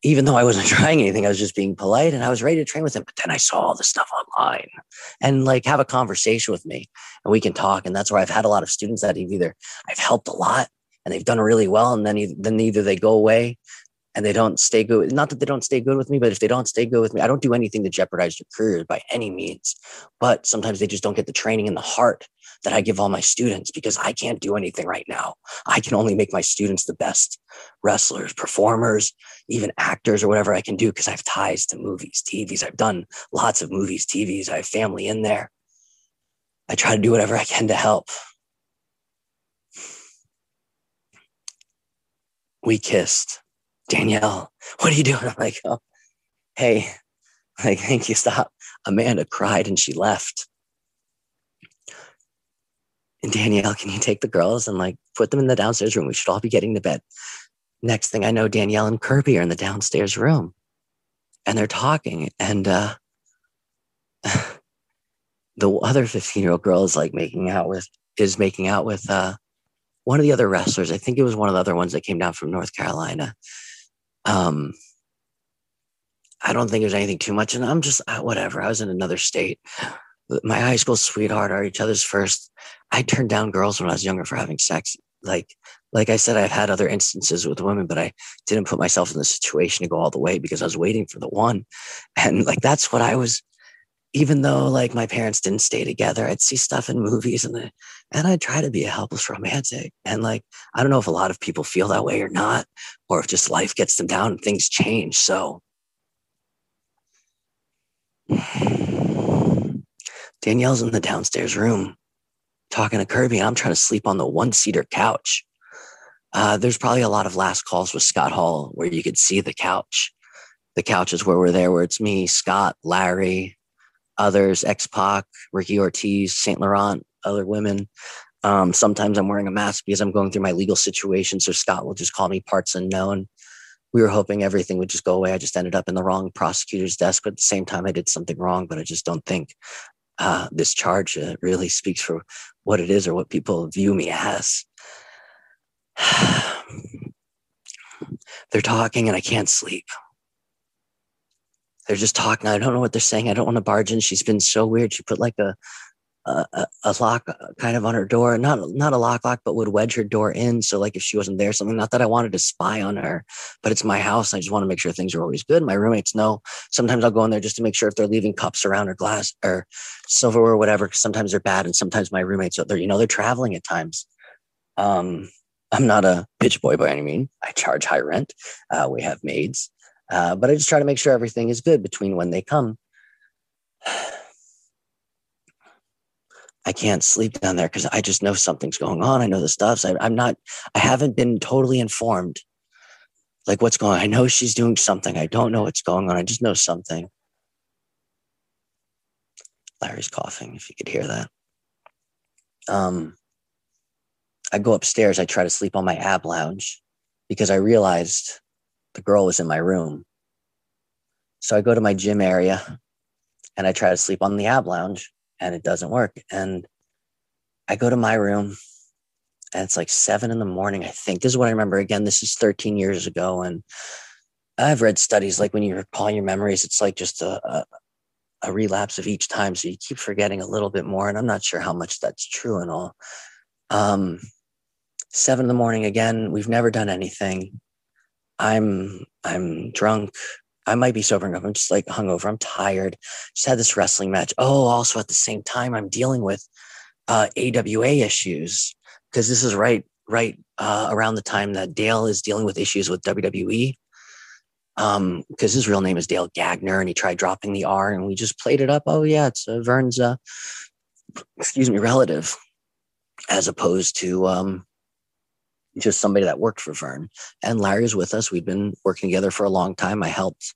Even though I wasn't trying anything, I was just being polite and I was ready to train with him. But then I saw all the stuff online and like have a conversation with me and we can talk. And that's where I've had a lot of students that either I've helped a lot and they've done really well. And then, then either they go away and they don't stay good. Not that they don't stay good with me, but if they don't stay good with me, I don't do anything to jeopardize their careers by any means. But sometimes they just don't get the training and the heart that I give all my students because I can't do anything right now. I can only make my students the best wrestlers, performers, even actors or whatever I can do because I have ties to movies, T Vs. I've done lots of movies, T Vs. I have family in there. I try to do whatever I can to help. We kissed. Danielle, what are you doing? I'm like, oh, hey, like, thank you. Stop. Amanda cried and she left. And Danielle, can you take the girls and like put them in the downstairs room? We should all be getting to bed. Next thing I know, Danielle and Kirby are in the downstairs room and they're talking. And uh, the other fifteen year old girl is like making out with, is making out with uh, one of the other wrestlers. I think it was one of the other ones that came down from North Carolina. Um, I don't think there's anything too much. And I'm just, I, whatever. I was in another state. My high school sweetheart are each other's first. I turned down girls when I was younger for having sex. Like, like I said, I've had other instances with women, but I didn't put myself in the situation to go all the way because I was waiting for the one. And like, that's what I was, even though like my parents didn't stay together, I'd see stuff in movies and, and I'd try to be a helpless romantic. And like, I don't know if a lot of people feel that way or not, or if just life gets them down and things change. So Danielle's in the downstairs room talking to Kirby and I'm trying to sleep on the one seater couch. Uh, there's probably a lot of last calls with Scott Hall where you could see the couch. the couches where we're there, where it's me, Scott, Larry, others, X-Pac, Ricky Ortiz, Saint Laurent, other women. Um, sometimes I'm wearing a mask because I'm going through my legal situation. So Scott will just call me parts unknown. We were hoping everything would just go away. I just ended up in the wrong prosecutor's desk, but at the same time, I did something wrong, but I just don't think uh, this charge uh, really speaks for what it is or what people view me as. They're talking and I can't sleep. They're just talking. I don't know what they're saying. I don't want to barge in. She's been so weird. She put like a a, a lock kind of on her door, not, not a lock lock, but would wedge her door in. So like if she wasn't there, something, not that I wanted to spy on her, but it's my house. And I just want to make sure things are always good. My roommates know sometimes I'll go in there just to make sure if they're leaving cups around or glass or silverware or whatever, because sometimes they're bad. And sometimes my roommates, they're, you know, they're traveling at times. Um, I'm not a bitch boy by any means. I charge high rent. Uh, we have maids. Uh, but I just try to make sure everything is good between when they come. I can't sleep down there because I just know something's going on. I know the stuffs. I, I'm not, I haven't been totally informed. Like what's going on. I know she's doing something. I don't know what's going on. I just know something. Larry's coughing, if you could hear that. Um, I go upstairs. I try to sleep on my ab lounge because I realized the girl was in my room. So I go to my gym area and I try to sleep on the ab lounge and it doesn't work. And I go to my room and it's like seven in the morning. I think this is what I remember. Again, this is thirteen years ago. And I've read studies like when you recall your memories, it's like just a, a, a relapse of each time. So you keep forgetting a little bit more. And I'm not sure how much that's true and all. Um, seven in the morning, again, we've never done anything. I'm I'm drunk. I might be sobering up. I'm just like hungover. I'm tired. Just had this wrestling match. Oh, also at the same time, I'm dealing with uh, A W A issues because this is right right uh, around the time that Dale is dealing with issues with W W E because um, his real name is Dale Gagner, and he tried dropping the R, and we just played it up. Oh, yeah, it's uh, Vern's, uh, excuse me, relative as opposed to... Um, just somebody that worked for Vern. And Larry was with us. We'd been working together for a long time. I helped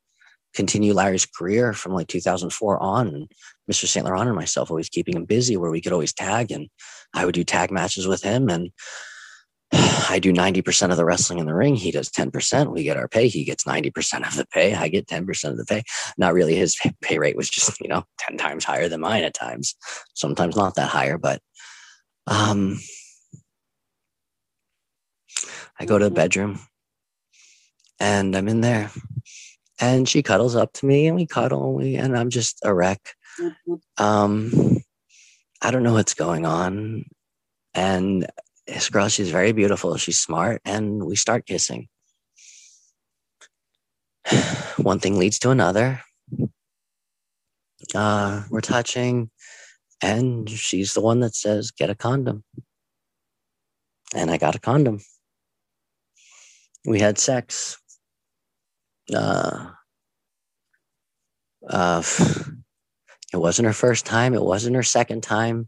continue Larry's career from like two thousand four on. And Mister Saint Laurent and myself always keeping him busy where we could always tag. And I would do tag matches with him. And I do ninety percent of the wrestling in the ring. He does ten percent. We get our pay. He gets ninety percent of the pay. I get ten percent of the pay. Not really. His pay rate was just, you know, ten times higher than mine at times. Sometimes not that higher, but, um, I go to the bedroom and I'm in there and she cuddles up to me and we cuddle we, and I'm just a wreck. Um, I don't know what's going on. And this girl, she's very beautiful. She's smart. And we start kissing. One thing leads to another. Uh, we're touching and she's the one that says, get a condom. And I got a condom. We had sex. Uh, uh, it wasn't her first time. It wasn't her second time.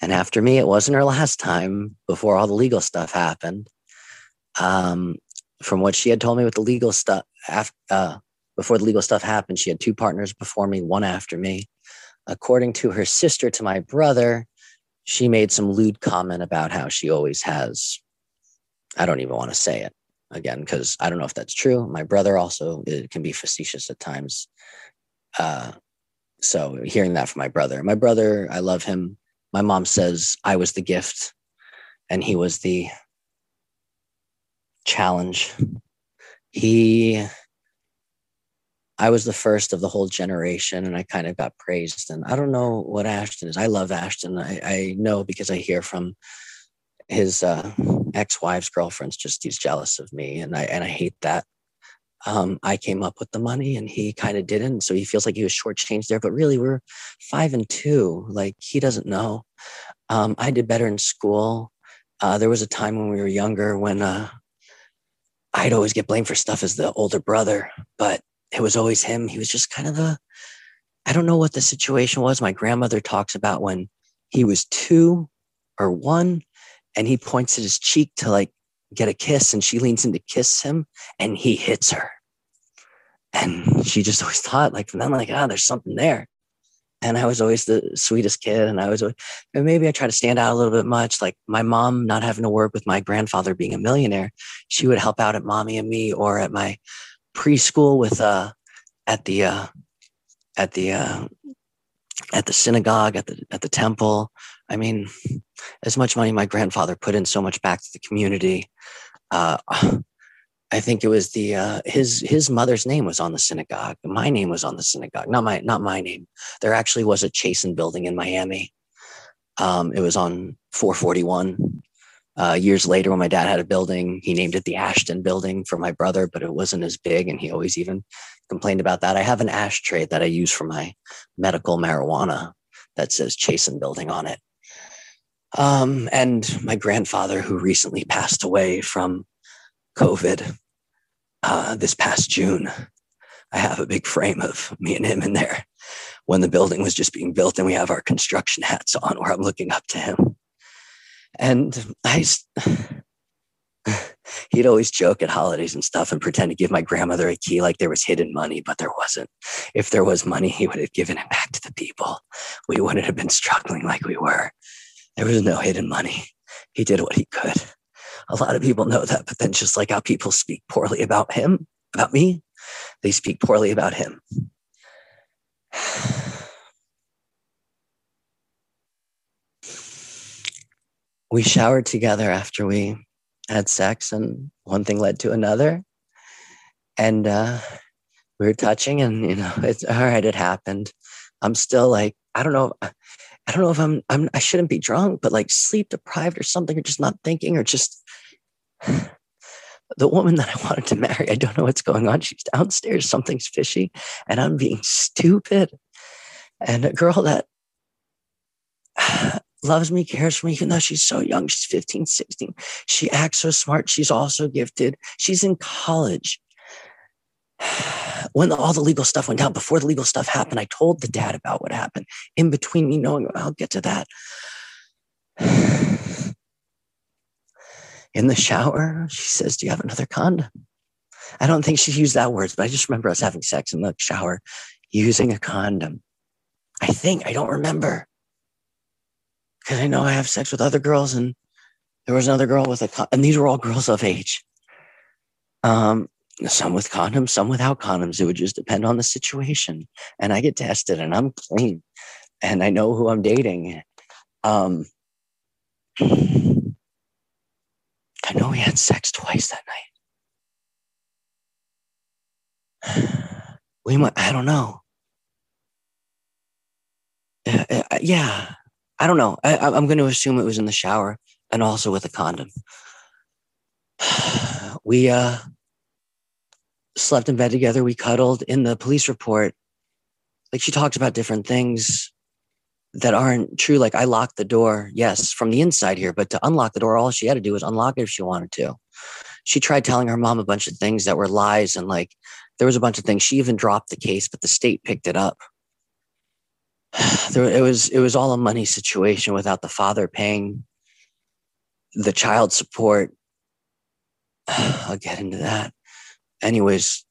And after me, it wasn't her last time before all the legal stuff happened. Um, from what she had told me with the legal stuff, after, uh, before the legal stuff happened, she had two partners before me, one after me. According to her sister to my brother, she made some lewd comment about how she always has. I don't even want to say it. Again, because I don't know if that's true. My brother also it can be facetious at times. Uh, so hearing that from my brother. My brother, I love him. My mom says I was the gift and he was the challenge. He, I was the first of the whole generation and I kind of got praised. And I don't know what Ashton is. I love Ashton. I, I know because I hear from his uh, ex-wife's girlfriend's just, he's jealous of me. And I, and I hate that. Um, I came up with the money and he kind of didn't. So he feels like he was shortchanged there, but really we're five and two. Like he doesn't know. Um, I did better in school. Uh, there was a time when we were younger when uh, I'd always get blamed for stuff as the older brother, but it was always him. He was just kind of the, I don't know what the situation was. My grandmother talks about when he was two or one, and he points at his cheek to like get a kiss and she leans in to kiss him and he hits her. And she just always thought, like, from then, like, ah, oh, there's something there. And I was always the sweetest kid. And I was, always, and maybe I try to stand out a little bit much. Like my mom not having to work with my grandfather being a millionaire, she would help out at Mommy and Me or at my preschool with, uh, at the, uh, at the, uh, at the synagogue, at the, at the temple. I mean, as much money my grandfather put in, so much back to the community. Uh, I think it was the, uh, his, his mother's name was on the synagogue. My name was on the synagogue. Not my, not my name. There actually was a Chasyn building in Miami. Um, it was on four forty-one. Uh, years later, when my dad had a building, he named it the Ashton building for my brother, but it wasn't as big. And he always even complained about that. I have an ashtray that I use for my medical marijuana that says Chasyn building on it. Um, and my grandfather, who recently passed away from COVID, uh, this past June, I have a big frame of me and him in there when the building was just being built, and we have our construction hats on where I'm looking up to him. And I, he'd always joke at holidays and stuff and pretend to give my grandmother a key like there was hidden money, but there wasn't. If there was money, he would have given it back to the people. We wouldn't have been struggling like we were. There was no hidden money. He did what he could. A lot of people know that, but then just like how people speak poorly about him, about me, they speak poorly about him. We showered together after we had sex, and one thing led to another. And uh, we were touching, and, you know, it's all right. It happened. I'm still like, I don't know. I don't know if I'm, I'm, I shouldn't be drunk, but like sleep deprived or something, or just not thinking, or just the woman that I wanted to marry. I don't know what's going on. She's downstairs. Something's fishy, and I'm being stupid. And a girl that loves me, cares for me, even though she's so young, she's fifteen, sixteen. She acts so smart. She's also gifted. She's in college. When all the legal stuff went down, before the legal stuff happened, I told the dad about what happened. In between me knowing, I'll get to that. In the shower, she says, "Do you have another condom?" I don't think she used that word, but I just remember us having sex in the shower using a condom. I think, I don't remember. Because I know I have sex with other girls, and there was another girl with a condom, and these were all girls of age. Um, Some with condoms, some without condoms. It would just depend on the situation. And I get tested, and I'm clean, and I know who I'm dating. Um, I know we had sex twice that night. We might, I don't know. Uh, uh, yeah, I don't know. I, I'm going to assume it was in the shower and also with a condom. We, uh, slept in bed together. We cuddled. In the police report, like, she talks about different things that aren't true. Like, I locked the door, yes, from the inside here, but to unlock the door, all she had to do was unlock it if she wanted to. She tried telling her mom a bunch of things that were lies, and like there was a bunch of things. She even dropped the case, but the state picked it up. There, it was it was all a money situation without the father paying the child support. I'll get into that. Anyways,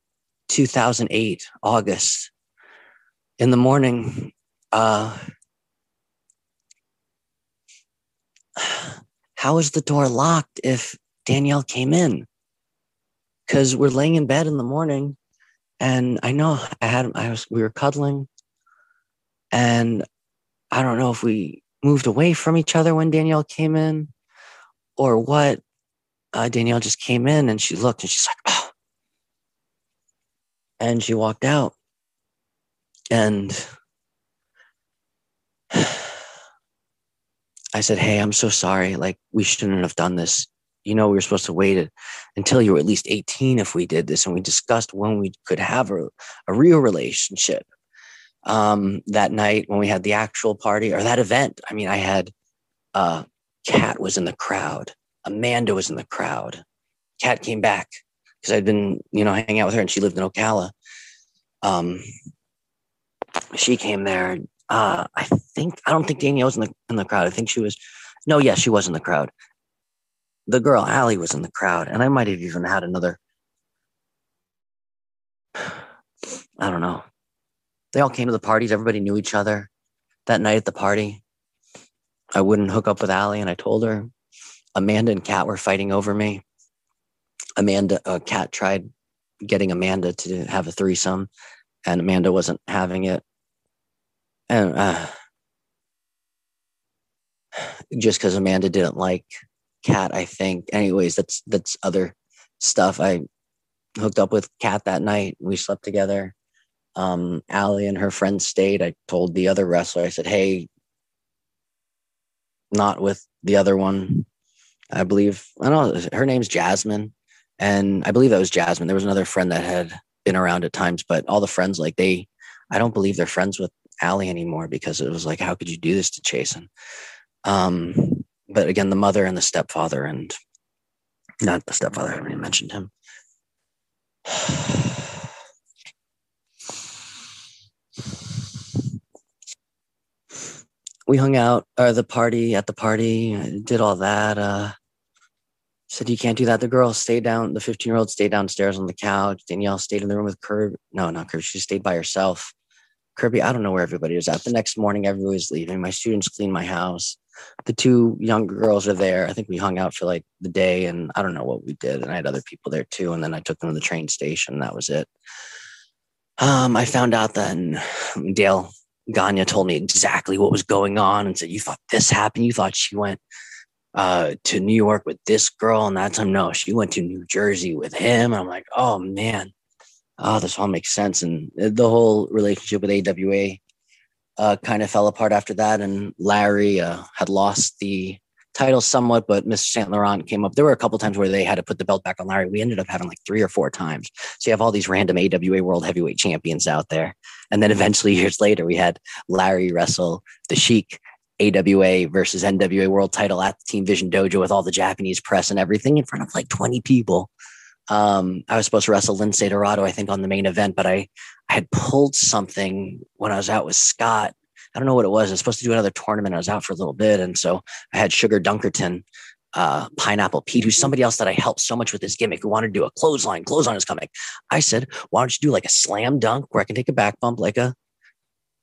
two thousand eight, August, in the morning, uh, how is the door locked if Danielle came in? Because we're laying in bed in the morning, and I know I had, I was, we were cuddling, and I don't know if we moved away from each other when Danielle came in or what. Uh, Danielle just came in, and she looked, and she's like, oh. And she walked out, and I said, "Hey, I'm so sorry. Like, we shouldn't have done this. You know, we were supposed to wait until you were at least eighteen if we did this." And we discussed when we could have a, a real relationship. Um, that night when we had the actual party, or that event, I mean, I had uh, Kat was in the crowd. Amanda was in the crowd. Kat came back, because I'd been, you know, hanging out with her, and she lived in Ocala. Um, she came there. Uh, I think, I don't think Danielle was in the, in the crowd. I think she was, no, yeah, she was in the crowd. The girl, Allie, was in the crowd. And I might have even had another I don't know. They all came to the parties. Everybody knew each other. That night at the party, I wouldn't hook up with Allie, and I told her. Amanda and Kat were fighting over me. Amanda, uh, Kat tried getting Amanda to have a threesome, and Amanda wasn't having it. And uh, just because Amanda didn't like Kat, I think. Anyways, that's that's other stuff. I hooked up with Kat that night. We slept together. Um, Allie and her friends stayed. I told the other wrestler, I said, hey, not with the other one. I believe, I don't know, her name's Jasmine. And I believe that was Jasmine. There was another friend that had been around at times, but all the friends, like they, I don't believe they're friends with Allie anymore, because it was like, how could you do this to Chasyn? Um, but again, the mother and the stepfather, and not the stepfather, I already mentioned him. We hung out, or the party, at the party, did all that. Uh, said, you can't do that. The girls stayed down, the fifteen-year-old stayed downstairs on the couch. Danielle stayed in the room with Kirby. No, not Kirby. She stayed by herself. Kirby, I don't know where everybody was at. The next morning, everybody was leaving. My students cleaned my house. The two younger girls are there. I think we hung out for like the day, and I don't know what we did. And I had other people there too. And then I took them to the train station. That was it. Um, I found out then Dale Ganya told me exactly what was going on and said, you thought this happened? You thought she went uh, to New York with this girl? And that time, no, she went to New Jersey with him. And I'm like, oh, man, oh, this all makes sense. And the whole relationship with A W A uh, kind of fell apart after that. And Larry uh, had lost the title somewhat, but Mister Saint Laurent came up. There were a couple times where they had to put the belt back on Larry. We ended up having like three or four times. So you have all these random A W A World Heavyweight Champions out there. And then eventually years later, we had Larry wrestle the Sheik, A W A versus N W A World title at the Team Vision Dojo with all the Japanese press and everything in front of like twenty people. Um, I was supposed to wrestle Lince Dorado, I think, on the main event, but I, I had pulled something when I was out with Scott. I don't know what it was. I was supposed to do another tournament. I was out for a little bit. And so I had Sugar Dunkerton, uh, Pineapple Pete, who's somebody else that I helped so much with this gimmick, who wanted to do a clothesline. Clothesline is coming. I said, why don't you do like a slam dunk where I can take a back bump like a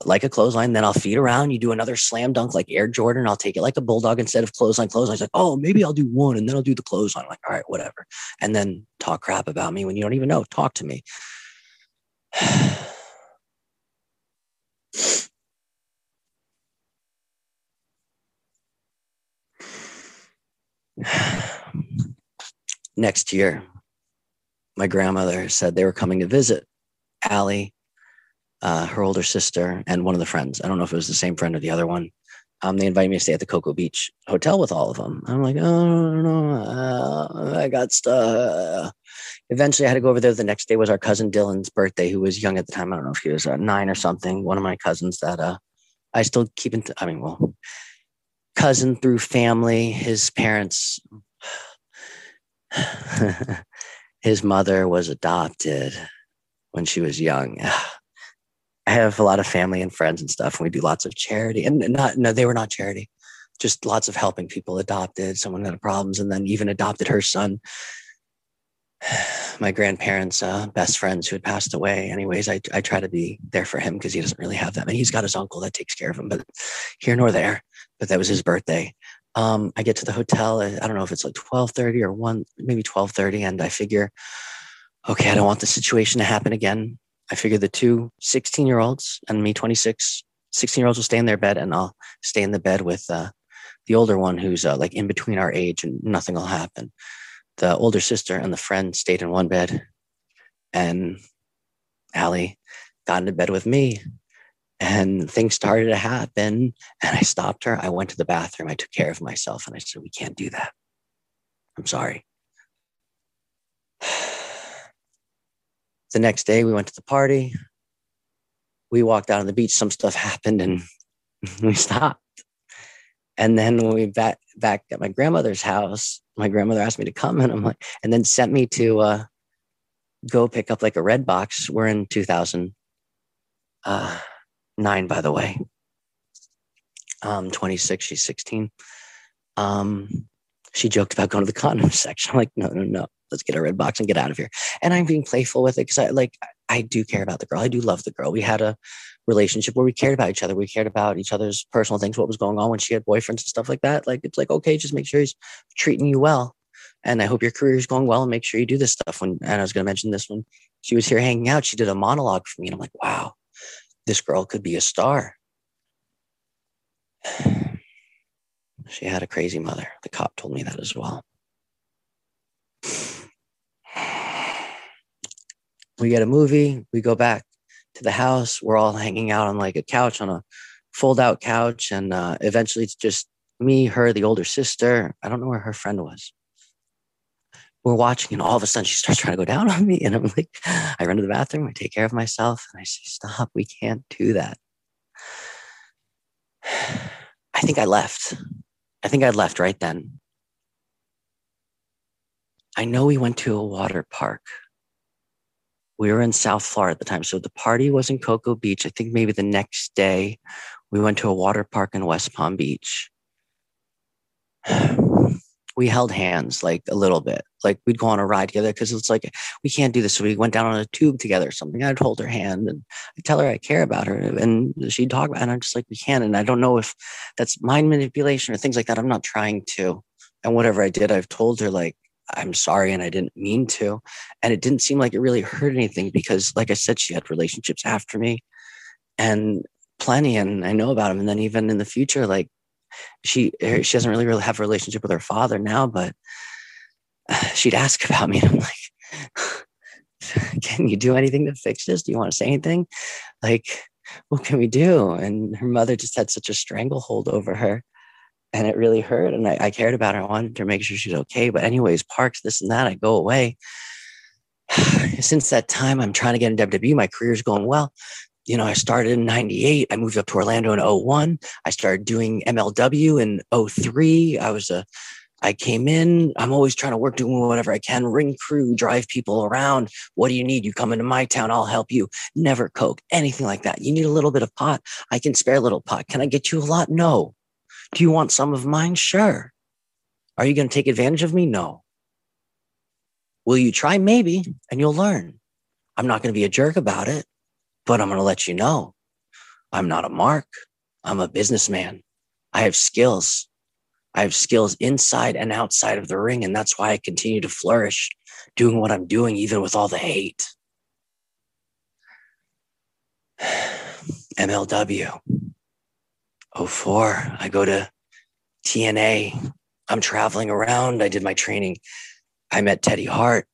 like a clothesline, then I'll feed around. You do another slam dunk like Air Jordan. I'll take it like a bulldog instead of clothesline. Clothesline. I was like, oh, maybe I'll do one and then I'll do the clothesline. I'm like, all right, whatever. And then talk crap about me when you don't even know. Talk to me. Next year, my grandmother said they were coming to visit Allie, uh, her older sister, and one of the friends. I don't know if it was the same friend or the other one. Um, they invited me to stay at the Cocoa Beach Hotel with all of them. I'm like, oh, no, uh, I got stuck. Eventually, I had to go over there. The next day was our cousin Dylan's birthday, who was young at the time. I don't know if he was uh, nine or something. One of my cousins that uh, I still keep in t- I mean, well, cousin through family, his parents, his mother was adopted when she was young. I have a lot of family and friends and stuff, and we do lots of charity, and not, no, they were not charity, just lots of helping people adopted, someone that had problems, and then even adopted her son. My grandparents, uh, best friends who had passed away. Anyways, I, I try to be there for him because he doesn't really have that. And he's got his uncle that takes care of him, but here nor there. But that was his birthday. Um, I get to the hotel. I don't know if it's like twelve thirty or one, maybe twelve thirty. And I figure, okay, I don't want this situation to happen again. I figure the two sixteen-year-olds and me, twenty-six, sixteen-year-olds will stay in their bed, and I'll stay in the bed with uh, the older one who's uh, like in between our age, and nothing will happen. The older sister and the friend stayed in one bed, and Allie got into bed with me, and things started to happen. And I stopped her. I went to the bathroom. I took care of myself, and I said, we can't do that. I'm sorry. The next day we went to the party. We walked out on the beach. Some stuff happened, and we stopped. And then when we back back at my grandmother's house, my grandmother asked me to come, and I'm like, and then sent me to uh, go pick up like a red box. We're in two thousand nine, by the way. Um, twenty-six, she's sixteen. Um, she joked about going to the condom section. I'm like, no, no, no. Let's get a red box and get out of here. And I'm being playful with it because I like I do care about the girl. I do love the girl. We had a relationship where we cared about each other. We cared about each other's personal things, what was going on when she had boyfriends and stuff like that. Like, it's like, okay, just make sure he's treating you well. And I hope your career is going well, and make sure you do this stuff. When, and I was going to mention this, when she was here hanging out, she did a monologue for me, and I'm like, wow, this girl could be a star. She had a crazy mother. The cop told me that as well. We get a movie, we go back to the house, we're all hanging out on like a couch, on a fold-out couch, and uh, eventually it's just me, her, the older sister. I don't know where her friend was. We're watching, and all of a sudden she starts trying to go down on me, and I'm like, I run to the bathroom, I take care of myself, and I say, stop, we can't do that. I think I left. I think I left right then. I know we went to a water park. We were in South Florida at the time. So the party was in Cocoa Beach. I think maybe the next day we went to a water park in West Palm Beach. We held hands like a little bit. Like we'd go on a ride together because it's like, we can't do this. So we went down on a tube together or something. I'd hold her hand and I'd tell her I care about her. And she'd talk about it. And I'm just like, we can't. And I don't know if that's mind manipulation or things like that. I'm not trying to. And whatever I did, I've told her like, I'm sorry, and I didn't mean to. And it didn't seem like it really hurt anything because, like I said, she had relationships after me and plenty, and I know about them. And then even in the future, like she she doesn't really really have a relationship with her father now, but she'd ask about me, and I'm like, can you do anything to fix this? Do you want to say anything? Like, what can we do? And her mother just had such a stranglehold over her. And it really hurt. And I, I cared about her. I wanted to make sure she's okay. But anyways, parks, this and that, I go away. Since that time, I'm trying to get in W W E. My career's going well. You know, I started in ninety-eight. I moved up to Orlando in oh one. I started doing M L W in oh three. I was a, I came in. I'm always trying to work, doing whatever I can. Ring crew, drive people around. What do you need? You come into my town, I'll help you. Never coke, anything like that. You need a little bit of pot? I can spare a little pot. Can I get you a lot? No. Do you want some of mine? Sure. Are you going to take advantage of me? No. Will you try? Maybe, and you'll learn. I'm not going to be a jerk about it, but I'm going to let you know. I'm not a mark. I'm a businessman. I have skills. I have skills inside and outside of the ring, and that's why I continue to flourish doing what I'm doing, even with all the hate. M L W. oh four, I go to T N A. I'm traveling around. I did my training. I met Teddy Hart.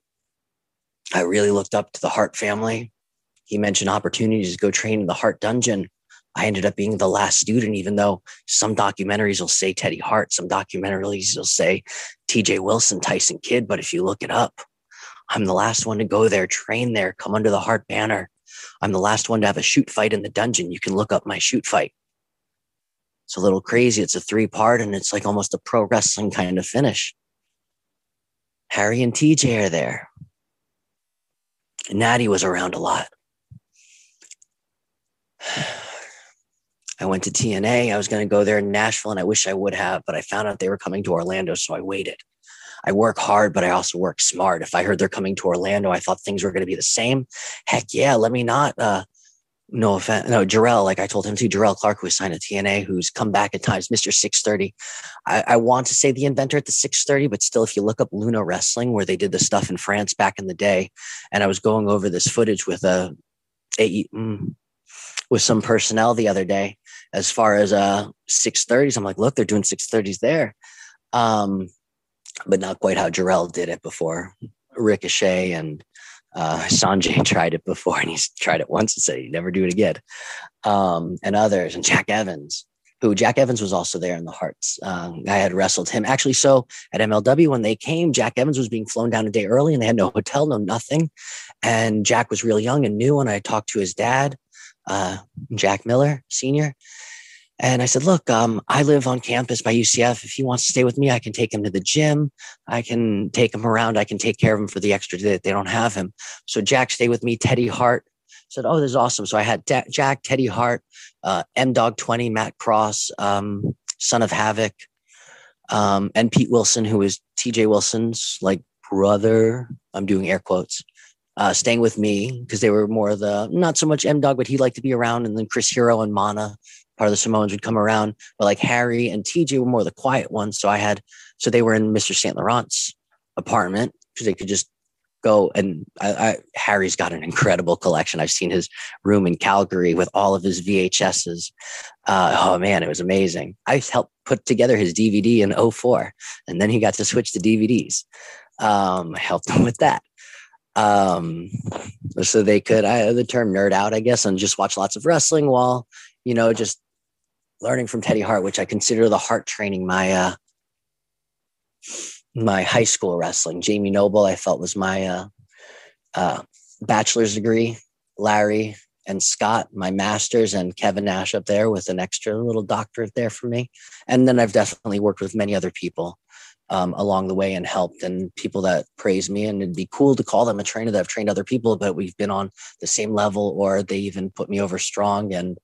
I really looked up to the Hart family. He mentioned opportunities to go train in the Hart Dungeon. I ended up being the last student, even though some documentaries will say Teddy Hart, some documentaries will say T J Wilson, Tyson Kidd. But if you look it up, I'm the last one to go there, train there, come under the Hart banner. I'm the last one to have a shoot fight in the dungeon. You can look up my shoot fight. It's a little crazy. It's a three-part, and it's like almost a pro wrestling kind of finish. Harry and T J are there. Natty was around a lot. I went to T N A. I was going to go there in Nashville, and I wish I would have, but I found out they were coming to Orlando, so I waited. I work hard, but I also work smart. If I heard they're coming to Orlando, I thought things were going to be the same. Heck yeah, let me not... Uh, No offense. No, Jarrell, like I told him to, Jarrell Clark, who was signed at T N A, who's come back at times, Mister six thirty. I, I want to say the inventor at the six thirty, but still, if you look up Luna Wrestling, where they did the stuff in France back in the day, and I was going over this footage with a, a with some personnel the other day, as far as uh, six thirties, I'm like, look, they're doing six thirties there. Um, but not quite how Jarrell did it before. Ricochet and Uh, Sanjay tried it before, and he's tried it once and said he'd never do it again. Um, and others, and Jack Evans, who Jack Evans was also there in the Hearts. Um, I had wrestled him. Actually, so at M L W, when they came, Jack Evans was being flown down a day early, and they had no hotel, no nothing. And Jack was real young and new, and I talked to his dad, uh, Jack Miller, Senior, and I said, look, um, I live on campus by U C F. If he wants to stay with me, I can take him to the gym. I can take him around. I can take care of him for the extra day that they don't have him. So Jack stayed with me. Teddy Hart said, oh, this is awesome. So I had da- Jack, Teddy Hart, uh, M Dog twenty, Matt Cross, um, Son of Havoc, um, and Pete Wilson, who is T J Wilson's like brother. I'm doing air quotes. uh, staying with me because they were more of the, not so much M-Dog, but he liked to be around. And then Chris Hero and Mana, part of the Samoans, would come around. But like Harry and T J were more the quiet ones. So I had, so they were in Mister Saint Laurent's apartment because they could just go. And I, I, Harry's got an incredible collection. I've seen his room in Calgary with all of his V H Ses. Uh, oh man, it was amazing. I helped put together his D V D in oh four, and then he got to switch to D V Ds. Um, I helped him with that. Um, so they could, I, the term nerd out, I guess, and just watch lots of wrestling while, you know, just learning from Teddy Hart, which I consider the Hart training, my, uh, my high school wrestling. Jamie Noble, I felt, was my uh, uh, bachelor's degree. Larry and Scott, my master's, and Kevin Nash up there with an extra little doctorate there for me. And then I've definitely worked with many other people um, along the way and helped, and people that praise me. And it'd be cool to call them a trainer that I've trained other people, but we've been on the same level, or they even put me over strong. And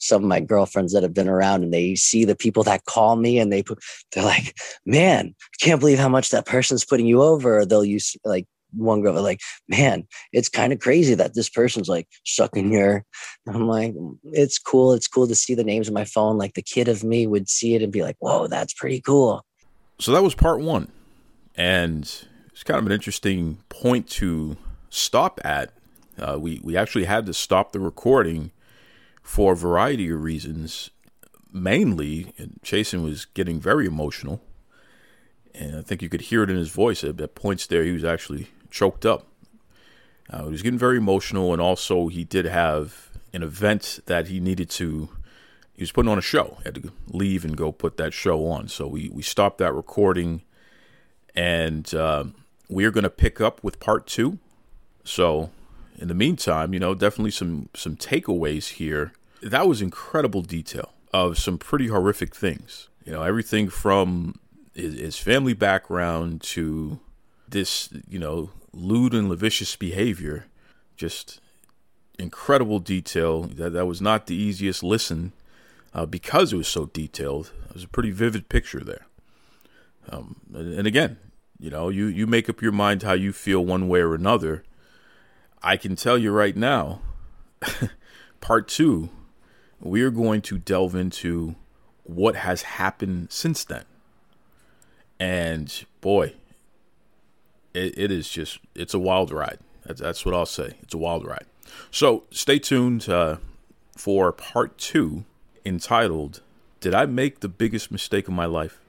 some of my girlfriends that have been around, and they see the people that call me, and they put, they're like, man, I can't believe how much that person's putting you over. Or they'll use, like, one girl, like, man, it's kind of crazy that this person's like sucking your, I'm like, it's cool. It's cool to see the names on my phone. Like, the kid of me would see it and be like, whoa, that's pretty cool. So that was part one. And it's kind of an interesting point to stop at. Uh, we, we actually had to stop the recording for a variety of reasons. Mainly, Chasyn was getting very emotional, and I think you could hear it in his voice. At points there, he was actually choked up. Uh, he was getting very emotional, and also he did have an event that he needed to, he was putting on a show. He had to leave and go put that show on. So we, we stopped that recording, and uh, we're going to pick up with part two. So in the meantime, you know, definitely some some takeaways here. That was incredible detail of some pretty horrific things. You know, everything from his, his family background to this, you know, lewd and lascivious behavior. Just incredible detail. That, that was not the easiest listen uh, because it was so detailed. It was a pretty vivid picture there. Um, and, and again, you know, you, you make up your mind how you feel one way or another. I can tell you right now, part two, we are going to delve into what has happened since then. And boy, it, it is just, it's a wild ride. That's, that's what I'll say. It's a wild ride. So stay tuned uh, for part two, entitled, Did I Make the Biggest Mistake of My Life?